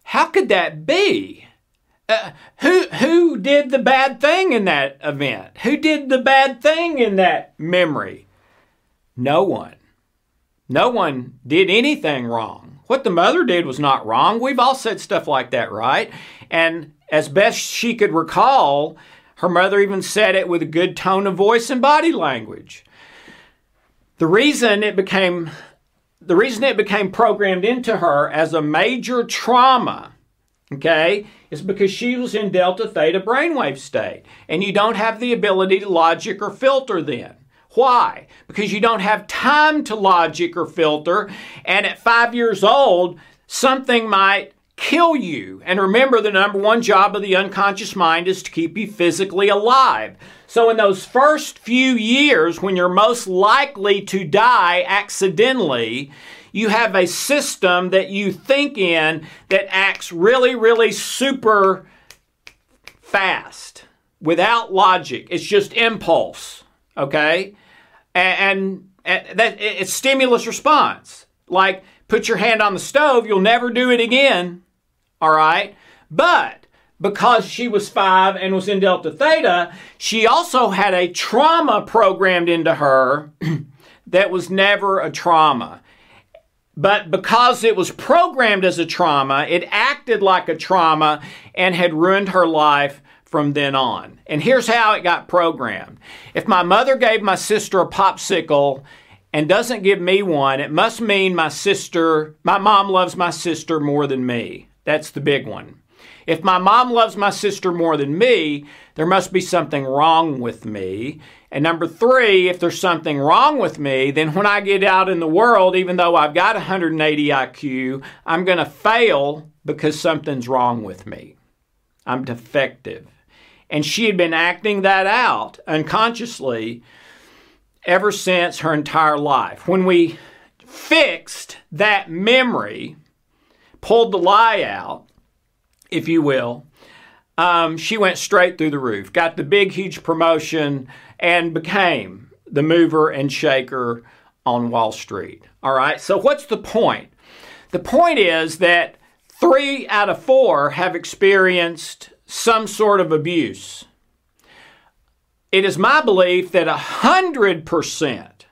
How could that be? Uh, who, who did the bad thing in that event? Who did the bad thing in that memory? No one. No one did anything wrong. What the mother did was not wrong. We've all said stuff like that, right? And as best she could recall, her mother even said it with a good tone of voice and body language. The reason it became, the reason it became programmed into her as a major trauma, okay, is because she was in delta theta brainwave state, and you don't have the ability to logic or filter then. Why? Because you don't have time to logic or filter, and at five years old, something might kill you. And remember, the number one job of the unconscious mind is to keep you physically alive. So in those first few years, when you're most likely to die accidentally, you have a system that you think in that acts really, really super fast, without logic. It's just impulse, okay? And, and that, it's stimulus response. Like, put your hand on the stove, you'll never do it again, all right? But because she was five and was in delta theta, she also had a trauma programmed into her that was never a trauma. But because it was programmed as a trauma, it acted like a trauma and had ruined her life from then on. And here's how it got programmed. If my mother gave my sister a popsicle and doesn't give me one, it must mean my sister, my mom loves my sister more than me. That's the big one. If my mom loves my sister more than me, there must be something wrong with me. And number three, if there's something wrong with me, then when I get out in the world, even though I've got one hundred eighty I Q, I'm going to fail because something's wrong with me. I'm defective. And she had been acting that out unconsciously ever since her entire life. When we fixed that memory, pulled the lie out, if you will, um, she went straight through the roof, got the big, huge promotion, and became the mover and shaker on Wall Street. All right, so what's the point? The point is that three out of four have experienced some sort of abuse. It is my belief that one hundred percent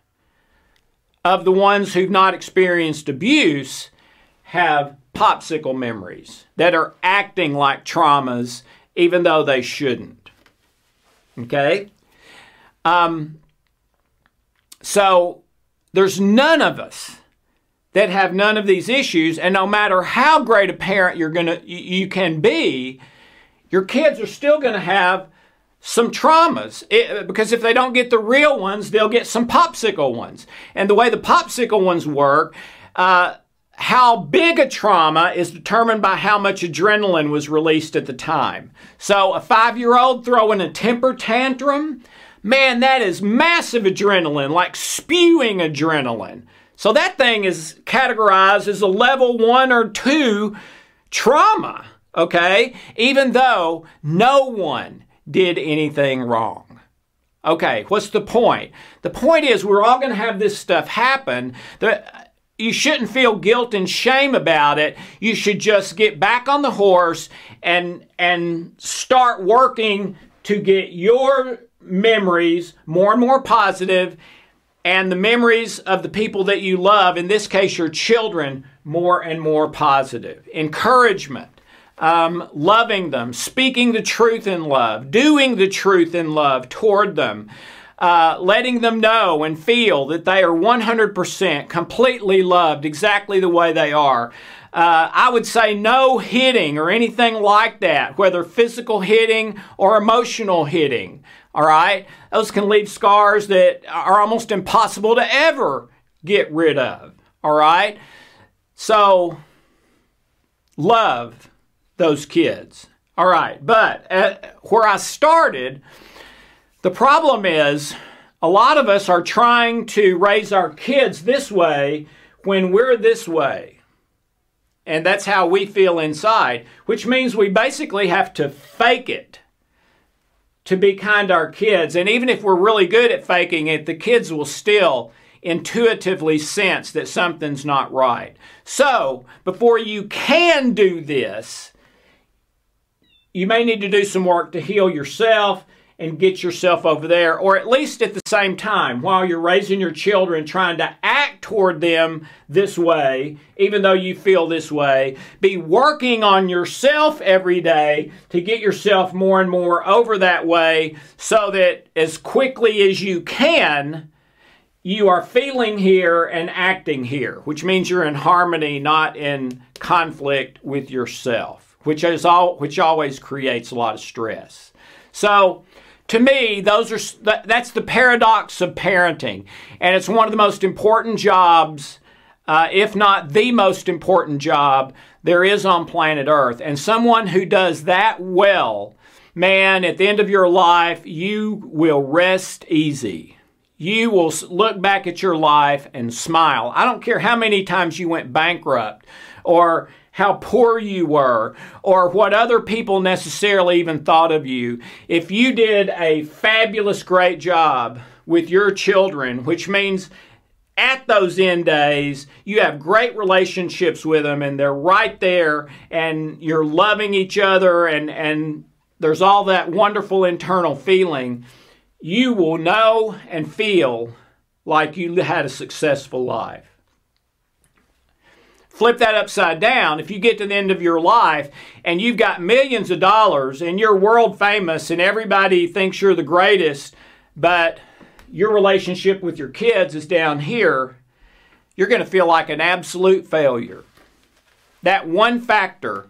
of the ones who've not experienced abuse have popsicle memories that are acting like traumas, even though they shouldn't. Okay? Um, so there's none of us that have none of these issues, and no matter how great a parent you're gonna you can be, your kids are still going to have some traumas, it, because if they don't get the real ones, they'll get some popsicle ones. And the way the popsicle ones work, uh, how big a trauma is determined by how much adrenaline was released at the time. So a five-year-old throwing a temper tantrum, man, that is massive adrenaline, like spewing adrenaline. So that thing is categorized as a level one or two trauma, okay? Even though no one did anything wrong. Okay, what's the point? The point is we're all going to have this stuff happen. You shouldn't feel guilt and shame about it. You should just get back on the horse and, and start working to get your memories more and more positive and the memories of the people that you love, in this case your children, more and more positive. Encouragement. Um, loving them, speaking the truth in love, doing the truth in love toward them, uh, letting them know and feel that they are one hundred percent completely loved exactly the way they are. Uh, I would say no hitting or anything like that, whether physical hitting or emotional hitting, all right? Those can leave scars that are almost impossible to ever get rid of, all right? So, love those kids. All right, but uh, where I started, the problem is a lot of us are trying to raise our kids this way when we're this way. And that's how we feel inside, which means we basically have to fake it to be kind to our kids. And even if we're really good at faking it, the kids will still intuitively sense that something's not right. So, before you can do this, you may need to do some work to heal yourself and get yourself over there, or at least at the same time, while you're raising your children, trying to act toward them this way, even though you feel this way, be working on yourself every day to get yourself more and more over that way so that as quickly as you can, you are feeling here and acting here, which means you're in harmony, not in conflict with yourself. Which is all, which always creates a lot of stress. So, to me, those are that's the paradox of parenting, and it's one of the most important jobs, uh, if not the most important job there is on planet Earth. And someone who does that well, man, at the end of your life, you will rest easy. You will look back at your life and smile. I don't care how many times you went bankrupt, or how poor you were, or what other people necessarily even thought of you. If you did a fabulous, great job with your children, which means at those end days, you have great relationships with them, and they're right there, and you're loving each other, and, and there's all that wonderful internal feeling, you will know and feel like you had a successful life. Flip that upside down. If you get to the end of your life and you've got millions of dollars and you're world famous and everybody thinks you're the greatest, but your relationship with your kids is down here, you're going to feel like an absolute failure. That one factor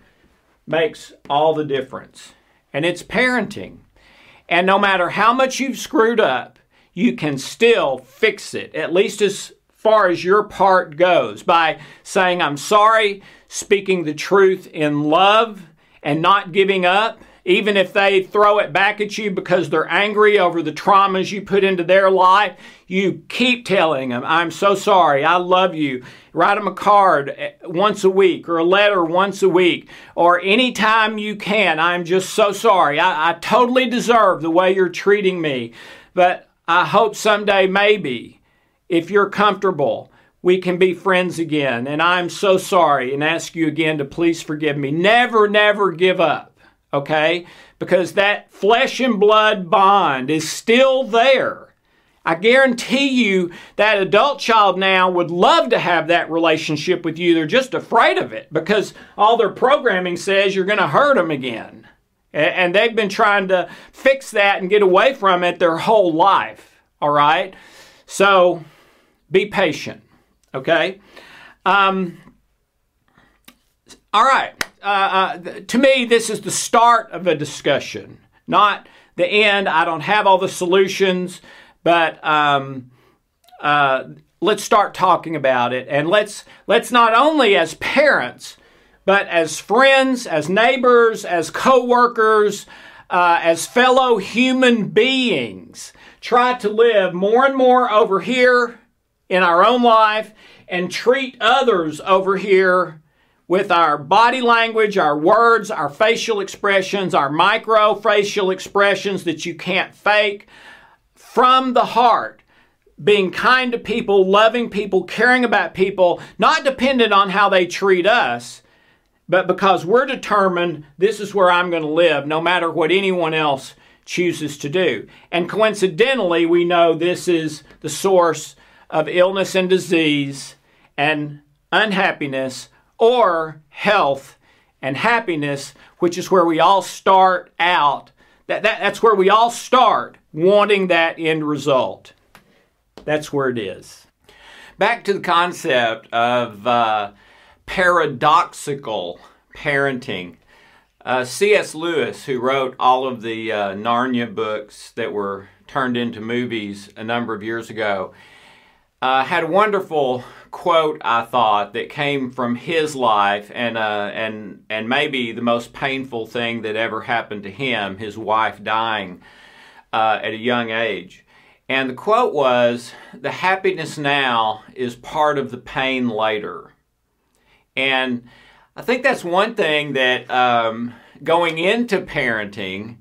makes all the difference, and it's parenting. And no matter how much you've screwed up, you can still fix it, at least as far as your part goes, by saying I'm sorry, speaking the truth in love, and not giving up, even if they throw it back at you because they're angry over the traumas you put into their life. You keep telling them, I'm so sorry, I love you. Write them a card once a week, or a letter once a week, or anytime you can. I'm just so sorry. I, I totally deserve the way you're treating me, but I hope someday, maybe, if you're comfortable, we can be friends again, and I'm so sorry, and ask you again to please forgive me. Never, never give up, okay? Because that flesh and blood bond is still there. I guarantee you that adult child now would love to have that relationship with you. They're just afraid of it because all their programming says you're going to hurt them again. And they've been trying to fix that and get away from it their whole life, all right? So, be patient, okay? Um, all right. Uh, uh, to me, this is the start of a discussion, not the end. I don't have all the solutions, but um, uh, let's start talking about it. And let's, let's not only as parents, but as friends, as neighbors, as co-workers, uh, as fellow human beings, try to live more and more over here in our own life, and treat others over here with our body language, our words, our facial expressions, our micro facial expressions that you can't fake. from the heart, being kind to people, loving people, caring about people, not dependent on how they treat us, but because we're determined this is where I'm going to live, no matter what anyone else chooses to do. And coincidentally, we know this is the source of illness and disease and unhappiness, or health and happiness, which is where we all start out. That, that, that's where we all start, wanting that end result. That's where it is. Back to the concept of uh, paradoxical parenting. Uh, C S Lewis, who wrote all of the uh, Narnia books that were turned into movies a number of years ago, uh, had a wonderful quote, I thought, that came from his life, and, uh, and, and maybe the most painful thing that ever happened to him, his wife dying uh, at a young age. And the quote was, "The happiness now is part of the pain later." And I think that's one thing that um, going into parenting,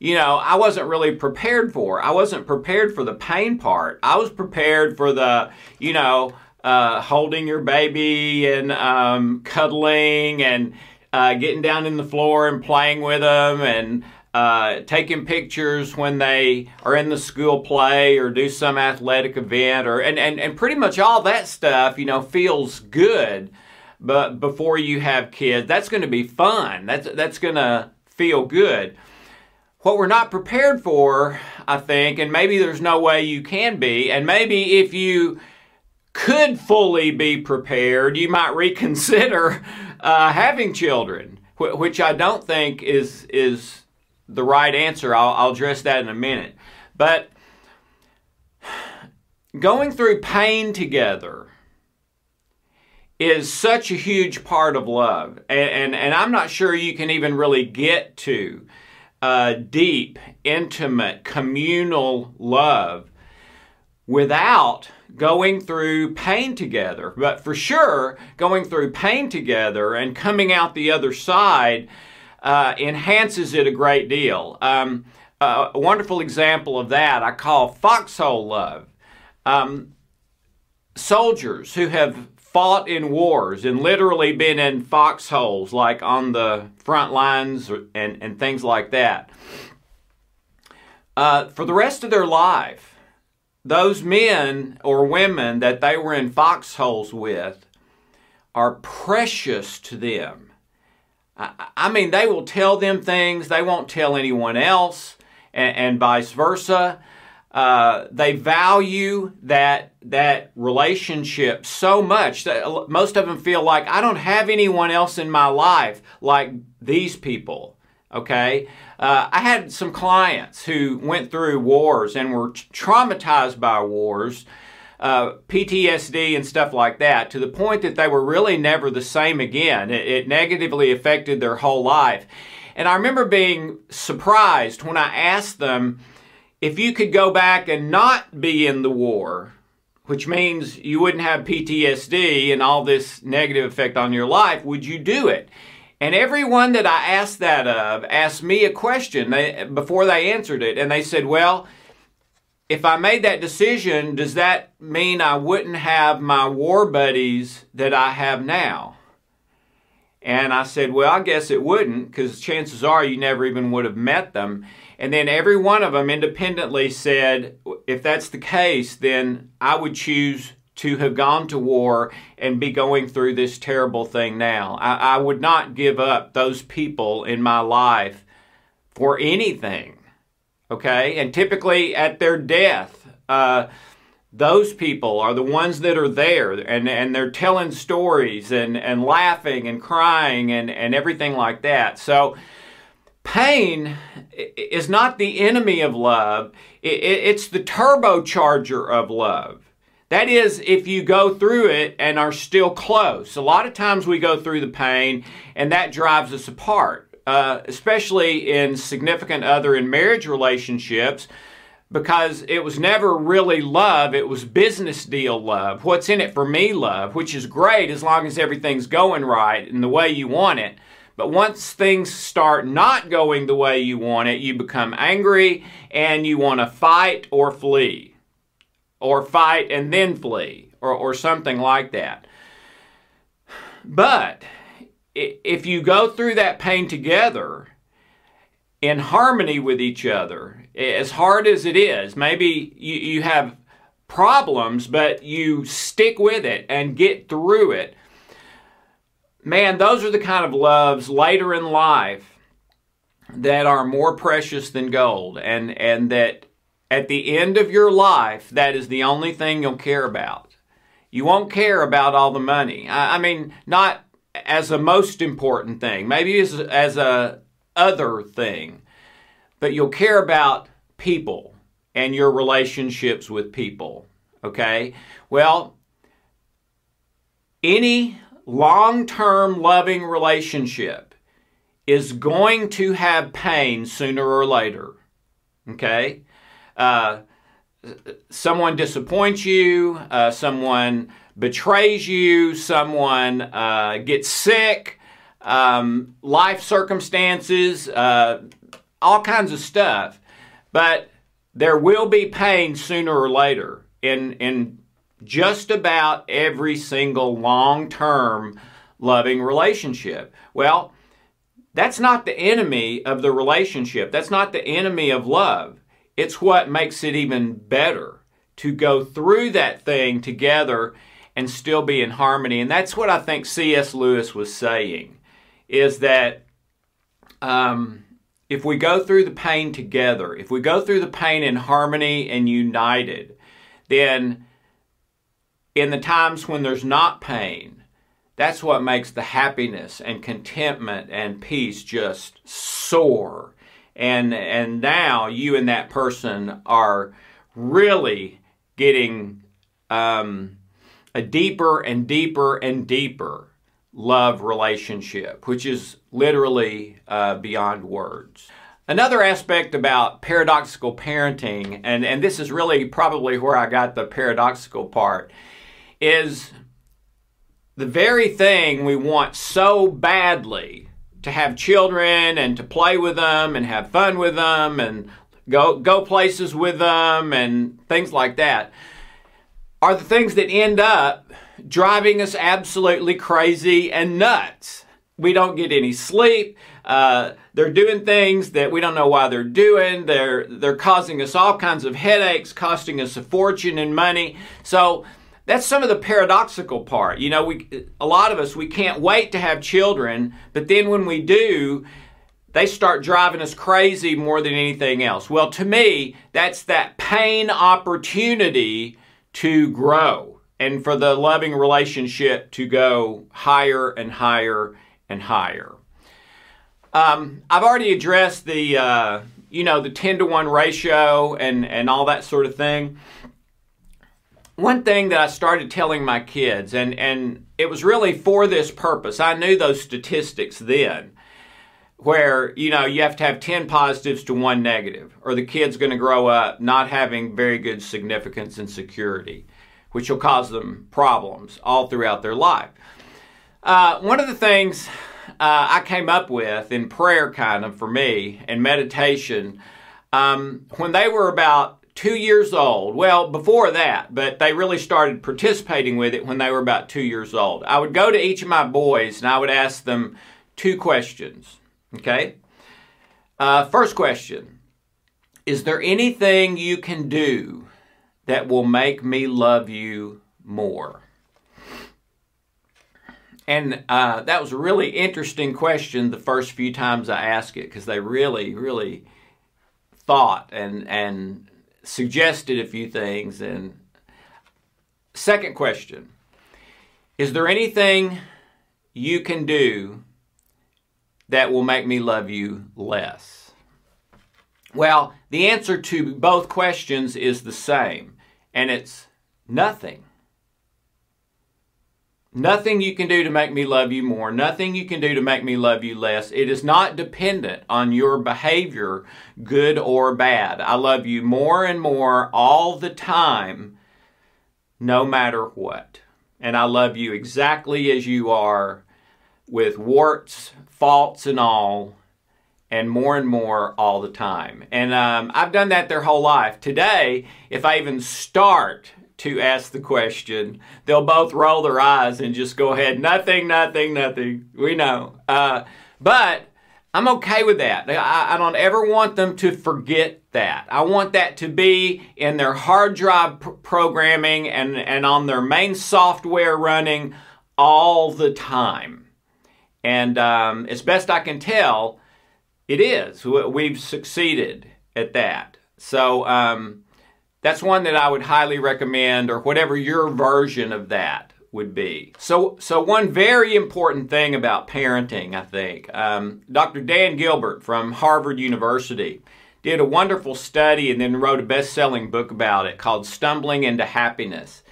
you know, I wasn't really prepared for. I wasn't prepared for the pain part. I was prepared for the, you know, uh, holding your baby and um, cuddling and uh, getting down in the floor and playing with them and uh, taking pictures when they are in the school play or do some athletic event, or and, and, and pretty much all that stuff, you know, feels good. But before you have kids, that's going to be fun. That's, that's going to feel good. What we're not prepared for, I think, and maybe there's no way you can be, and maybe if you could fully be prepared, you might reconsider uh, having children, wh which I don't think is, is the right answer. I'll, I'll address that in a minute. But going through pain together is such a huge part of love, and, and, and I'm not sure you can even really get to uh, deep, intimate, communal love without going through pain together. But for sure, going through pain together and coming out the other side uh, enhances it a great deal. Um, a wonderful example of that I call foxhole love. Um, soldiers who have fought in wars and literally been in foxholes, like on the front lines and, and things like that. Uh, for the rest of their life, those men or women that they were in foxholes with are precious to them. I, I mean, they will tell them things they won't tell anyone else, and, and vice versa. Uh, they value that that relationship so much that most of them feel like, I don't have anyone else in my life like these people, okay? Uh, I had some clients who went through wars and were traumatized by wars, uh, P T S D and stuff like that, to the point that they were really never the same again. It, it negatively affected their whole life. And I remember being surprised when I asked them, if you could go back and not be in the war, which means you wouldn't have P T S D and all this negative effect on your life, would you do it? And everyone that I asked that of asked me a question they, before they answered it. And they said, well, if I made that decision, does that mean I wouldn't have my war buddies that I have now? And I said, well, I guess it wouldn't, because chances are you never even would have met them. And then every one of them independently said, if that's the case, then I would choose to have gone to war and be going through this terrible thing now. I, I would not give up those people in my life for anything, okay? And typically at their death, uh, those people are the ones that are there, and, and they're telling stories and, and laughing and crying and, and everything like that. So pain is not the enemy of love. It's the turbocharger of love. That is, if you go through it and are still close. A lot of times we go through the pain and that drives us apart, uh, especially in significant other and marriage relationships, because it was never really love, it was business deal love. What's in it for me love, which is great as long as everything's going right and the way you want it. But once things start not going the way you want it, you become angry and you want to fight or flee, or fight and then flee, or, or something like that. But if you go through that pain together in harmony with each other, as hard as it is, maybe you, you have problems, but you stick with it and get through it. Man, those are the kind of loves later in life that are more precious than gold, and, and that at the end of your life, that is the only thing you'll care about. You won't care about all the money. I, I mean, not as a most important thing, maybe as, as a other thing, but you'll care about people and your relationships with people, okay? Well, any long-term loving relationship is going to have pain sooner or later, okay? Uh, someone disappoints you, uh, someone betrays you, someone uh, gets sick, um, life circumstances, uh, all kinds of stuff. But there will be pain sooner or later in in just about every single long-term loving relationship. Well, that's not the enemy of the relationship. That's not the enemy of love. It's what makes it even better to go through that thing together and still be in harmony. And that's what I think C S Lewis was saying, is that um, if we go through the pain together, if we go through the pain in harmony and united, then in the times when there's not pain, that's what makes the happiness and contentment and peace just soar. And, and now you and that person are really getting um, a deeper and deeper and deeper love relationship, which is literally uh, beyond words. Another aspect about paradoxical parenting, and, and this is really probably where I got the paradoxical part, is the very thing we want so badly, to have children and to play with them and have fun with them and go, go places with them and things like that, are the things that end up driving us absolutely crazy and nuts. We don't get any sleep. Uh, they're doing things that we don't know why they're doing. They're, they're causing us all kinds of headaches, costing us a fortune in money. So that's some of the paradoxical part. You know, we, a lot of us, we can't wait to have children, but then when we do, they start driving us crazy more than anything else. Well, to me, that's that pain opportunity to grow and for the loving relationship to go higher and higher and higher. Um, I've already addressed the, uh, you know, the ten to one ratio and, and all that sort of thing. One thing that I started telling my kids, and, and it was really for this purpose, I knew those statistics then, where, you know, you have to have ten positives to one negative, or the kid's going to grow up not having very good significance and security, which will cause them problems all throughout their life. Uh, one of the things uh, I came up with in prayer, kind of, for me, and meditation, um, when they were about two years old, well, before that, but they really started participating with it when they were about two years old. I would go to each of my boys and I would ask them two questions, okay? Uh, first question, is there anything you can do that will make me love you more? And uh, that was a really interesting question the first few times I asked it, because they really, really thought and, and suggested a few things. And second question, is there anything you can do that will make me love you less? Well, the answer to both questions is the same, and it's nothing. Nothing you can do to make me love you more. Nothing you can do to make me love you less. It is not dependent on your behavior, good or bad. I love you more and more all the time, no matter what. And I love you exactly as you are, with warts, faults, and all, and more and more all the time. And um, I've done that their whole life. Today, if I even start to ask the question, they'll both roll their eyes and just go ahead, nothing, nothing, nothing. We know. Uh, but I'm okay with that. I, I don't ever want them to forget that. I want that to be in their hard drive pr- programming and, and on their main software running all the time. And um, as best I can tell, it is. We've succeeded at that. So um, that's one that I would highly recommend, or whatever your version of that would be. So, so one very important thing about parenting, I think, um, Doctor Dan Gilbert from Harvard University did a wonderful study and then wrote a best-selling book about it called Stumbling Into Happiness.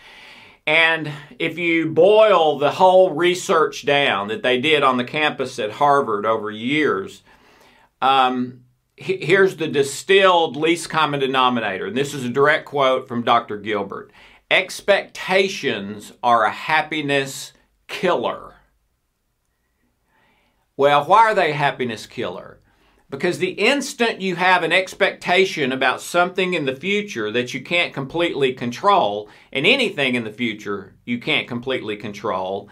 And if you boil the whole research down that they did on the campus at Harvard over years, um, he- here's the distilled least common denominator. And this is a direct quote from Doctor Gilbert. Expectations are a happiness killer. Well, why are they a happiness killer? Because the instant you have an expectation about something in the future that you can't completely control, and anything in the future you can't completely control,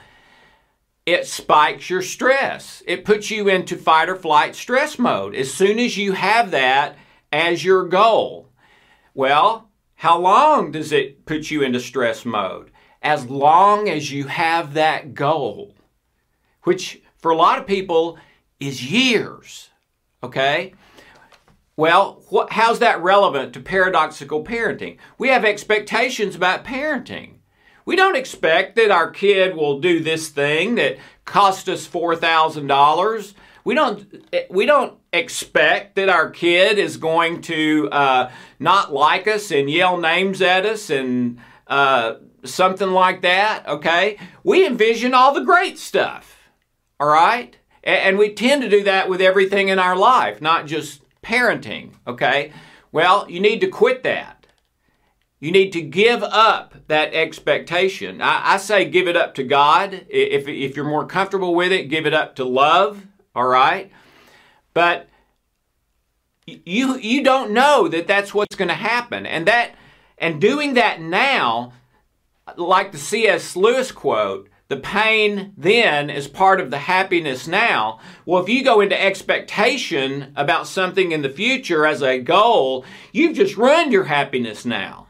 it spikes your stress. It puts you into fight or flight stress mode as soon as you have that as your goal. Well, how long does it put you into stress mode? As long as you have that goal, which for a lot of people is years. Okay? Well, what, how's that relevant to paradoxical parenting? We have expectations about parenting. We don't expect that our kid will do this thing that cost us four thousand dollars. We don't, we don't expect that our kid is going to uh, not like us and yell names at us and uh, something like that. Okay? We envision all the great stuff. All right? And we tend to do that with everything in our life, not just parenting, okay? Well, you need to quit that. You need to give up that expectation. I, I say give it up to God. If, if you're more comfortable with it, give it up to love, all right? But you, you don't know that that's what's going to happen. And, that, and doing that now, like the C S Lewis quote, the pain then is part of the happiness now. Well, if you go into expectation about something in the future as a goal, you've just ruined your happiness now,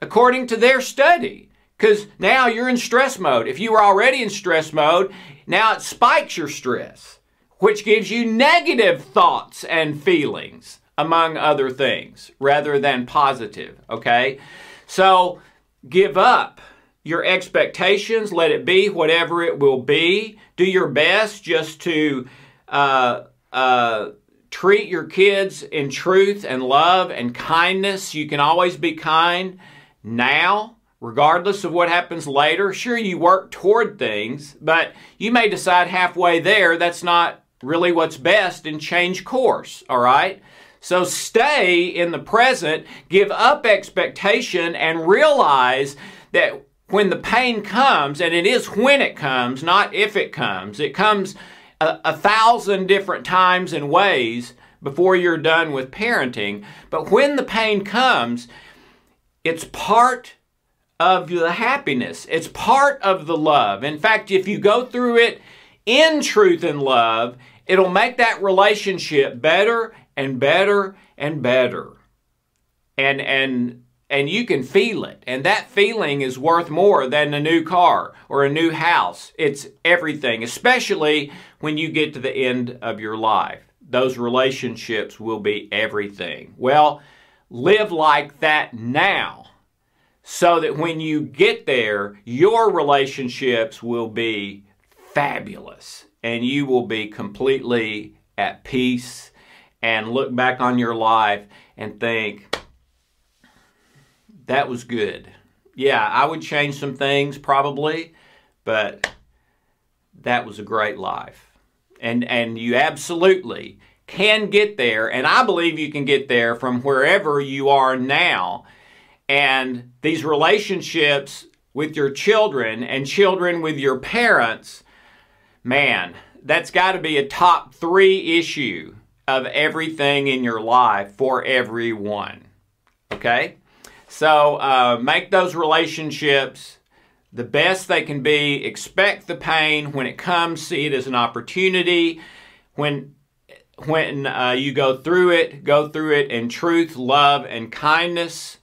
according to their study. Because now you're in stress mode. If you were already in stress mode, now it spikes your stress, which gives you negative thoughts and feelings, among other things, rather than positive, okay? So give up your expectations, let it be whatever it will be. Do your best just to uh, uh, treat your kids in truth and love and kindness. You can always be kind now, regardless of what happens later. Sure, you work toward things, but you may decide halfway there that's not really what's best and change course, all right? So stay in the present, give up expectation, and realize that when the pain comes, and it is when it comes, not if it comes, it comes a, a thousand different times and ways before you're done with parenting. But when the pain comes, it's part of the happiness. It's part of the love. In fact, if you go through it in truth and love, it'll make that relationship better and better and better. And, and, And you can feel it. And that feeling is worth more than a new car or a new house. It's everything, especially when you get to the end of your life. Those relationships will be everything. Well, live like that now so that when you get there, your relationships will be fabulous and you will be completely at peace and look back on your life and think, that was good. Yeah, I would change some things probably, but that was a great life. And and you absolutely can get there, and I believe you can get there from wherever you are now. And these relationships with your children and children with your parents, Man, that's got to be a top three issue of everything in your life for everyone. Okay? So uh, make those relationships the best they can be. Expect the pain when it comes. See it as an opportunity. When when uh, you go through it, go through it in truth, love, and kindness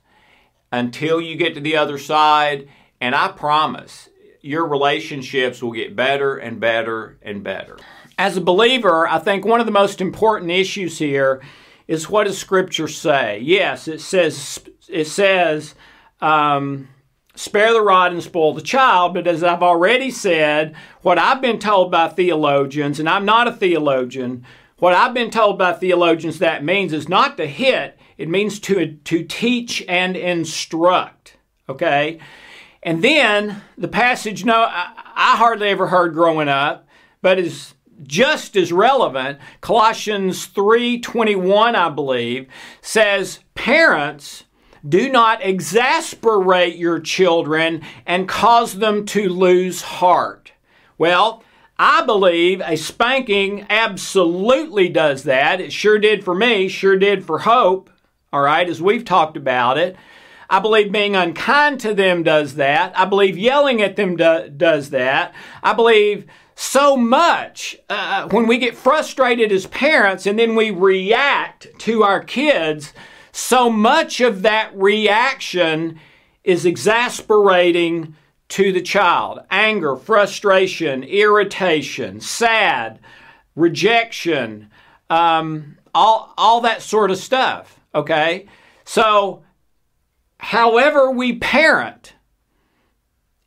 until you get to the other side. And I promise, your relationships will get better and better and better. As a believer, I think one of the most important issues here is, what does Scripture say? Yes, it says, it says um, spare the rod and spoil the child, but as I've already said, what I've been told by theologians, and I'm not a theologian, what I've been told by theologians that means is not to hit, it means to, to teach and instruct, okay? And then the passage, no, I, I hardly ever heard growing up, but is just as relevant, Colossians three twenty-one, I believe, says, parents, do not exasperate your children and cause them to lose heart. Well, I believe a spanking absolutely does that. It sure did for me, sure did for Hope, all right, as we've talked about it. I believe being unkind to them does that. I believe yelling at them do, does that. I believe so much uh, when we get frustrated as parents and then we react to our kids, so much of that reaction is exasperating to the child. Anger, frustration, irritation, sad, rejection, um, all, all that sort of stuff, okay? So, however we parent,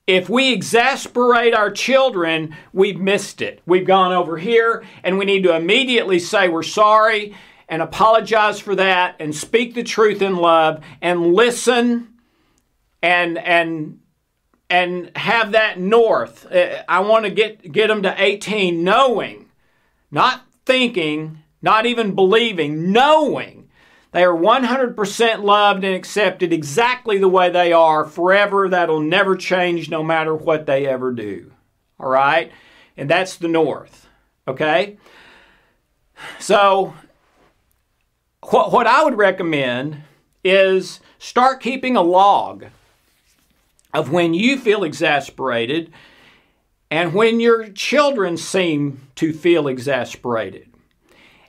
if we exasperate our children, we've missed it. We've gone over here, and we need to immediately say we're sorry and apologize for that and speak the truth in love and listen and and and have that north. I want to get, get them to eighteen knowing, not thinking, not even believing, knowing they are one hundred percent loved and accepted exactly the way they are forever. That'll never change no matter what they ever do. All right? And that's the north. Okay? So, wh- what I would recommend is start keeping a log of when you feel exasperated and when your children seem to feel exasperated.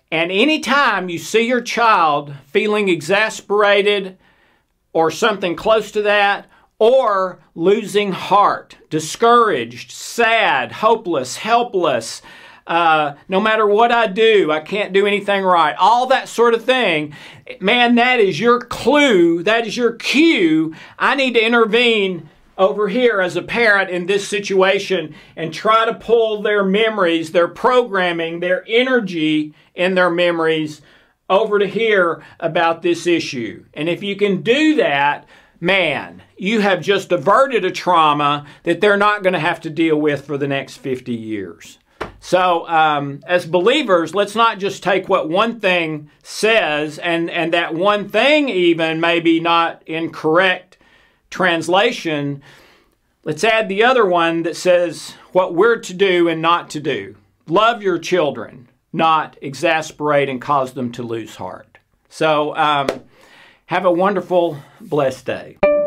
And any time you see your child feeling exasperated or something close to that, or losing heart, discouraged, sad, hopeless, helpless, uh, no matter what I do, I can't do anything right, all that sort of thing, man, that is your clue, that is your cue. I need to intervene over here as a parent in this situation and try to pull their memories, their programming, their energy in their memories over to here about this issue. And if you can do that, man, you have just averted a trauma that they're not going to have to deal with for the next fifty years. So um, as believers, let's not just take what one thing says and, and that one thing even maybe not incorrect translation, let's add the other one that says what we're to do and not to do. Love your children, not exasperate and cause them to lose heart. So um, have a wonderful, blessed day.